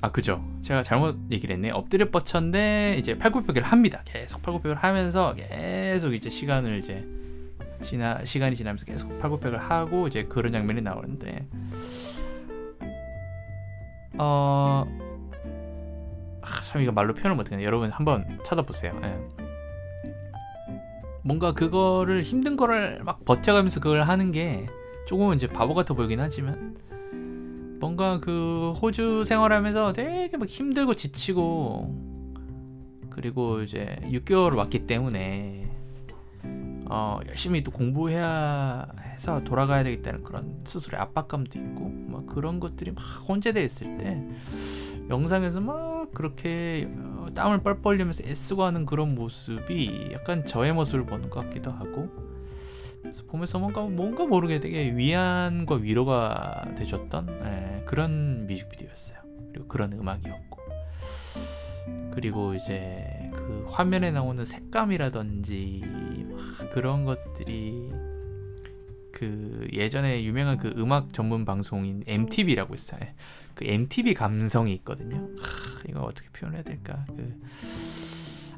아 그죠 제가 잘못 얘기를 했네. 엎드려 뻗쳤는데 이제 팔굽혀펴기를 합니다. 계속 팔굽혀펴기를 하면서 계속 이제 시간을 이제 지나 시간이 지나면서 계속 팔굽혀펴기를 하고 이제 그런 장면이 나오는데 어... 아, 참 이거 말로 표현을 못하겠네. 여러분 한번 찾아보세요. 예. 뭔가 그거를 힘든 거를 막 버텨가면서 그걸 하는 게 조금은 이제 바보 같아 보이긴 하지만 뭔가 그 호주 생활하면서 되게 막 힘들고 지치고 그리고 이제 육 개월 왔기 때문에 어 열심히 또 공부해야 해서 돌아가야 되겠다는 그런 스스로의 압박감도 있고 막 그런 것들이 막 혼재되어 있을 때 영상에서 막 그렇게 땀을 뻘뻘 흘리면서 애쓰고 하는 그런 모습이 약간 저의 모습을 보는 것 같기도 하고 그래서 보면서 뭔가, 뭔가 모르게 되게 위안과 위로가 되셨던 예, 그런 뮤직비디오였어요. 그리고 그런 음악이었고 그리고 이제 그 화면에 나오는 색감이라든지 막 그런 것들이 그 예전에 유명한 그 음악 전문 방송인 엠티비라고 있어요. 그 엠티비 감성이 있거든요. 하, 이거 어떻게 표현해야 될까? 그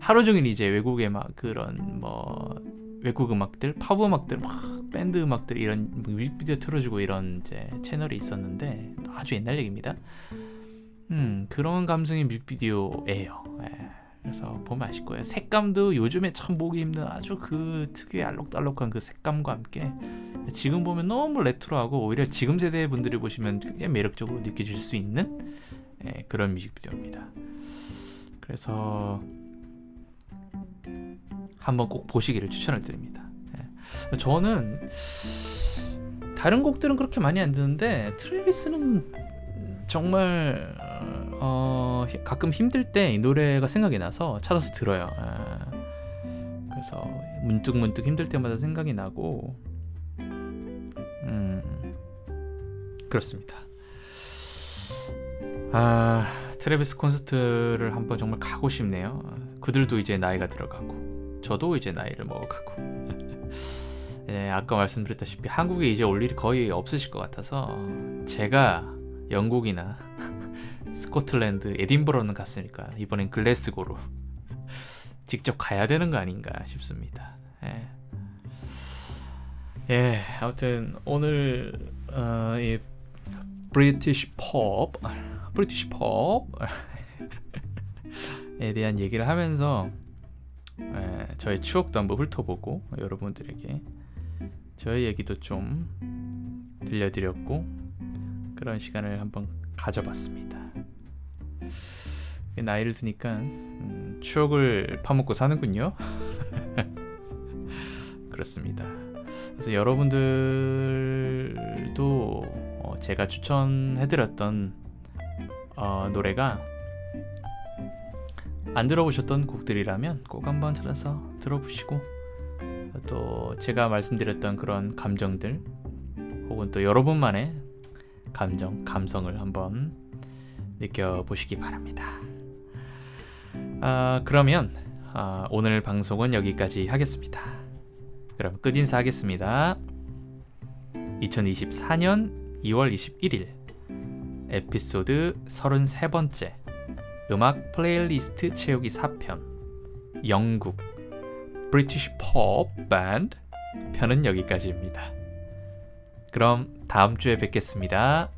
하루 종일 이제 외국의 막 그런 뭐 외국 음악들, 팝 음악들, 막 밴드 음악들 이런 뮤직비디오 틀어주고 이런 이제 채널이 있었는데 아주 옛날 얘기입니다. 음 그런 감성의 뮤직비디오예요. 예, 그래서 보면 아실 거예요. 색감도 요즘에 참 보기 힘든 아주 그 특유의 알록달록한 그 색감과 함께 지금 보면 너무 레트로하고 오히려 지금 세대 분들이 보시면 굉장히 매력적으로 느껴질 수 있는 예, 그런 뮤직비디오입니다. 그래서 한번 꼭 보시기를 추천을 드립니다. 예. 저는 다른 곡들은 그렇게 많이 안 듣는데 트래비스는 정말 어, 가끔 힘들 때 이 노래가 생각이 나서 찾아서 들어요. 예. 그래서 문득문득 힘들 때마다 생각이 나고 음 그렇습니다. 아 트래비스 콘서트를 한번 정말 가고 싶네요. 그들도 이제 나이가 들어가고 저도 이제 나이를 먹어가고 네, 아까 말씀드렸다시피 한국에 이제 올 일이 거의 없으실 것 같아서 제가 영국이나 스코틀랜드, 에딘버러는 갔으니까 이번엔 글래스고로 직접 가야 되는 거 아닌가 싶습니다. 예, 예 아무튼 오늘 어, 이 브리티시 팝, 브리티시 팝에 대한 얘기를 하면서 예, 저의 추억도 한번 훑어보고 여러분들에게 저의 얘기도 좀 들려드렸고 그런 시간을 한번 가져봤습니다. 나이를 드니까 음, 추억을 파먹고 사는군요. 그렇습니다. 그래서 여러분들도 어, 제가 추천해드렸던 어, 노래가 안 들어보셨던 곡들이라면 꼭 한번 찾아서 들어보시고 또 제가 말씀드렸던 그런 감정들 혹은 또 여러분만의 감정, 감성을 한번 느껴보시기 바랍니다. 아, 그러면 아, 오늘 방송은 여기까지 하겠습니다. 그럼 끝인사 하겠습니다. 이천이십사년 이월 이십일일 에피소드 서른세 번째 음악 플레이리스트 채우기 사 편 영국 브리티시 팝 밴드 편은 여기까지입니다. 그럼 다음 주에 뵙겠습니다.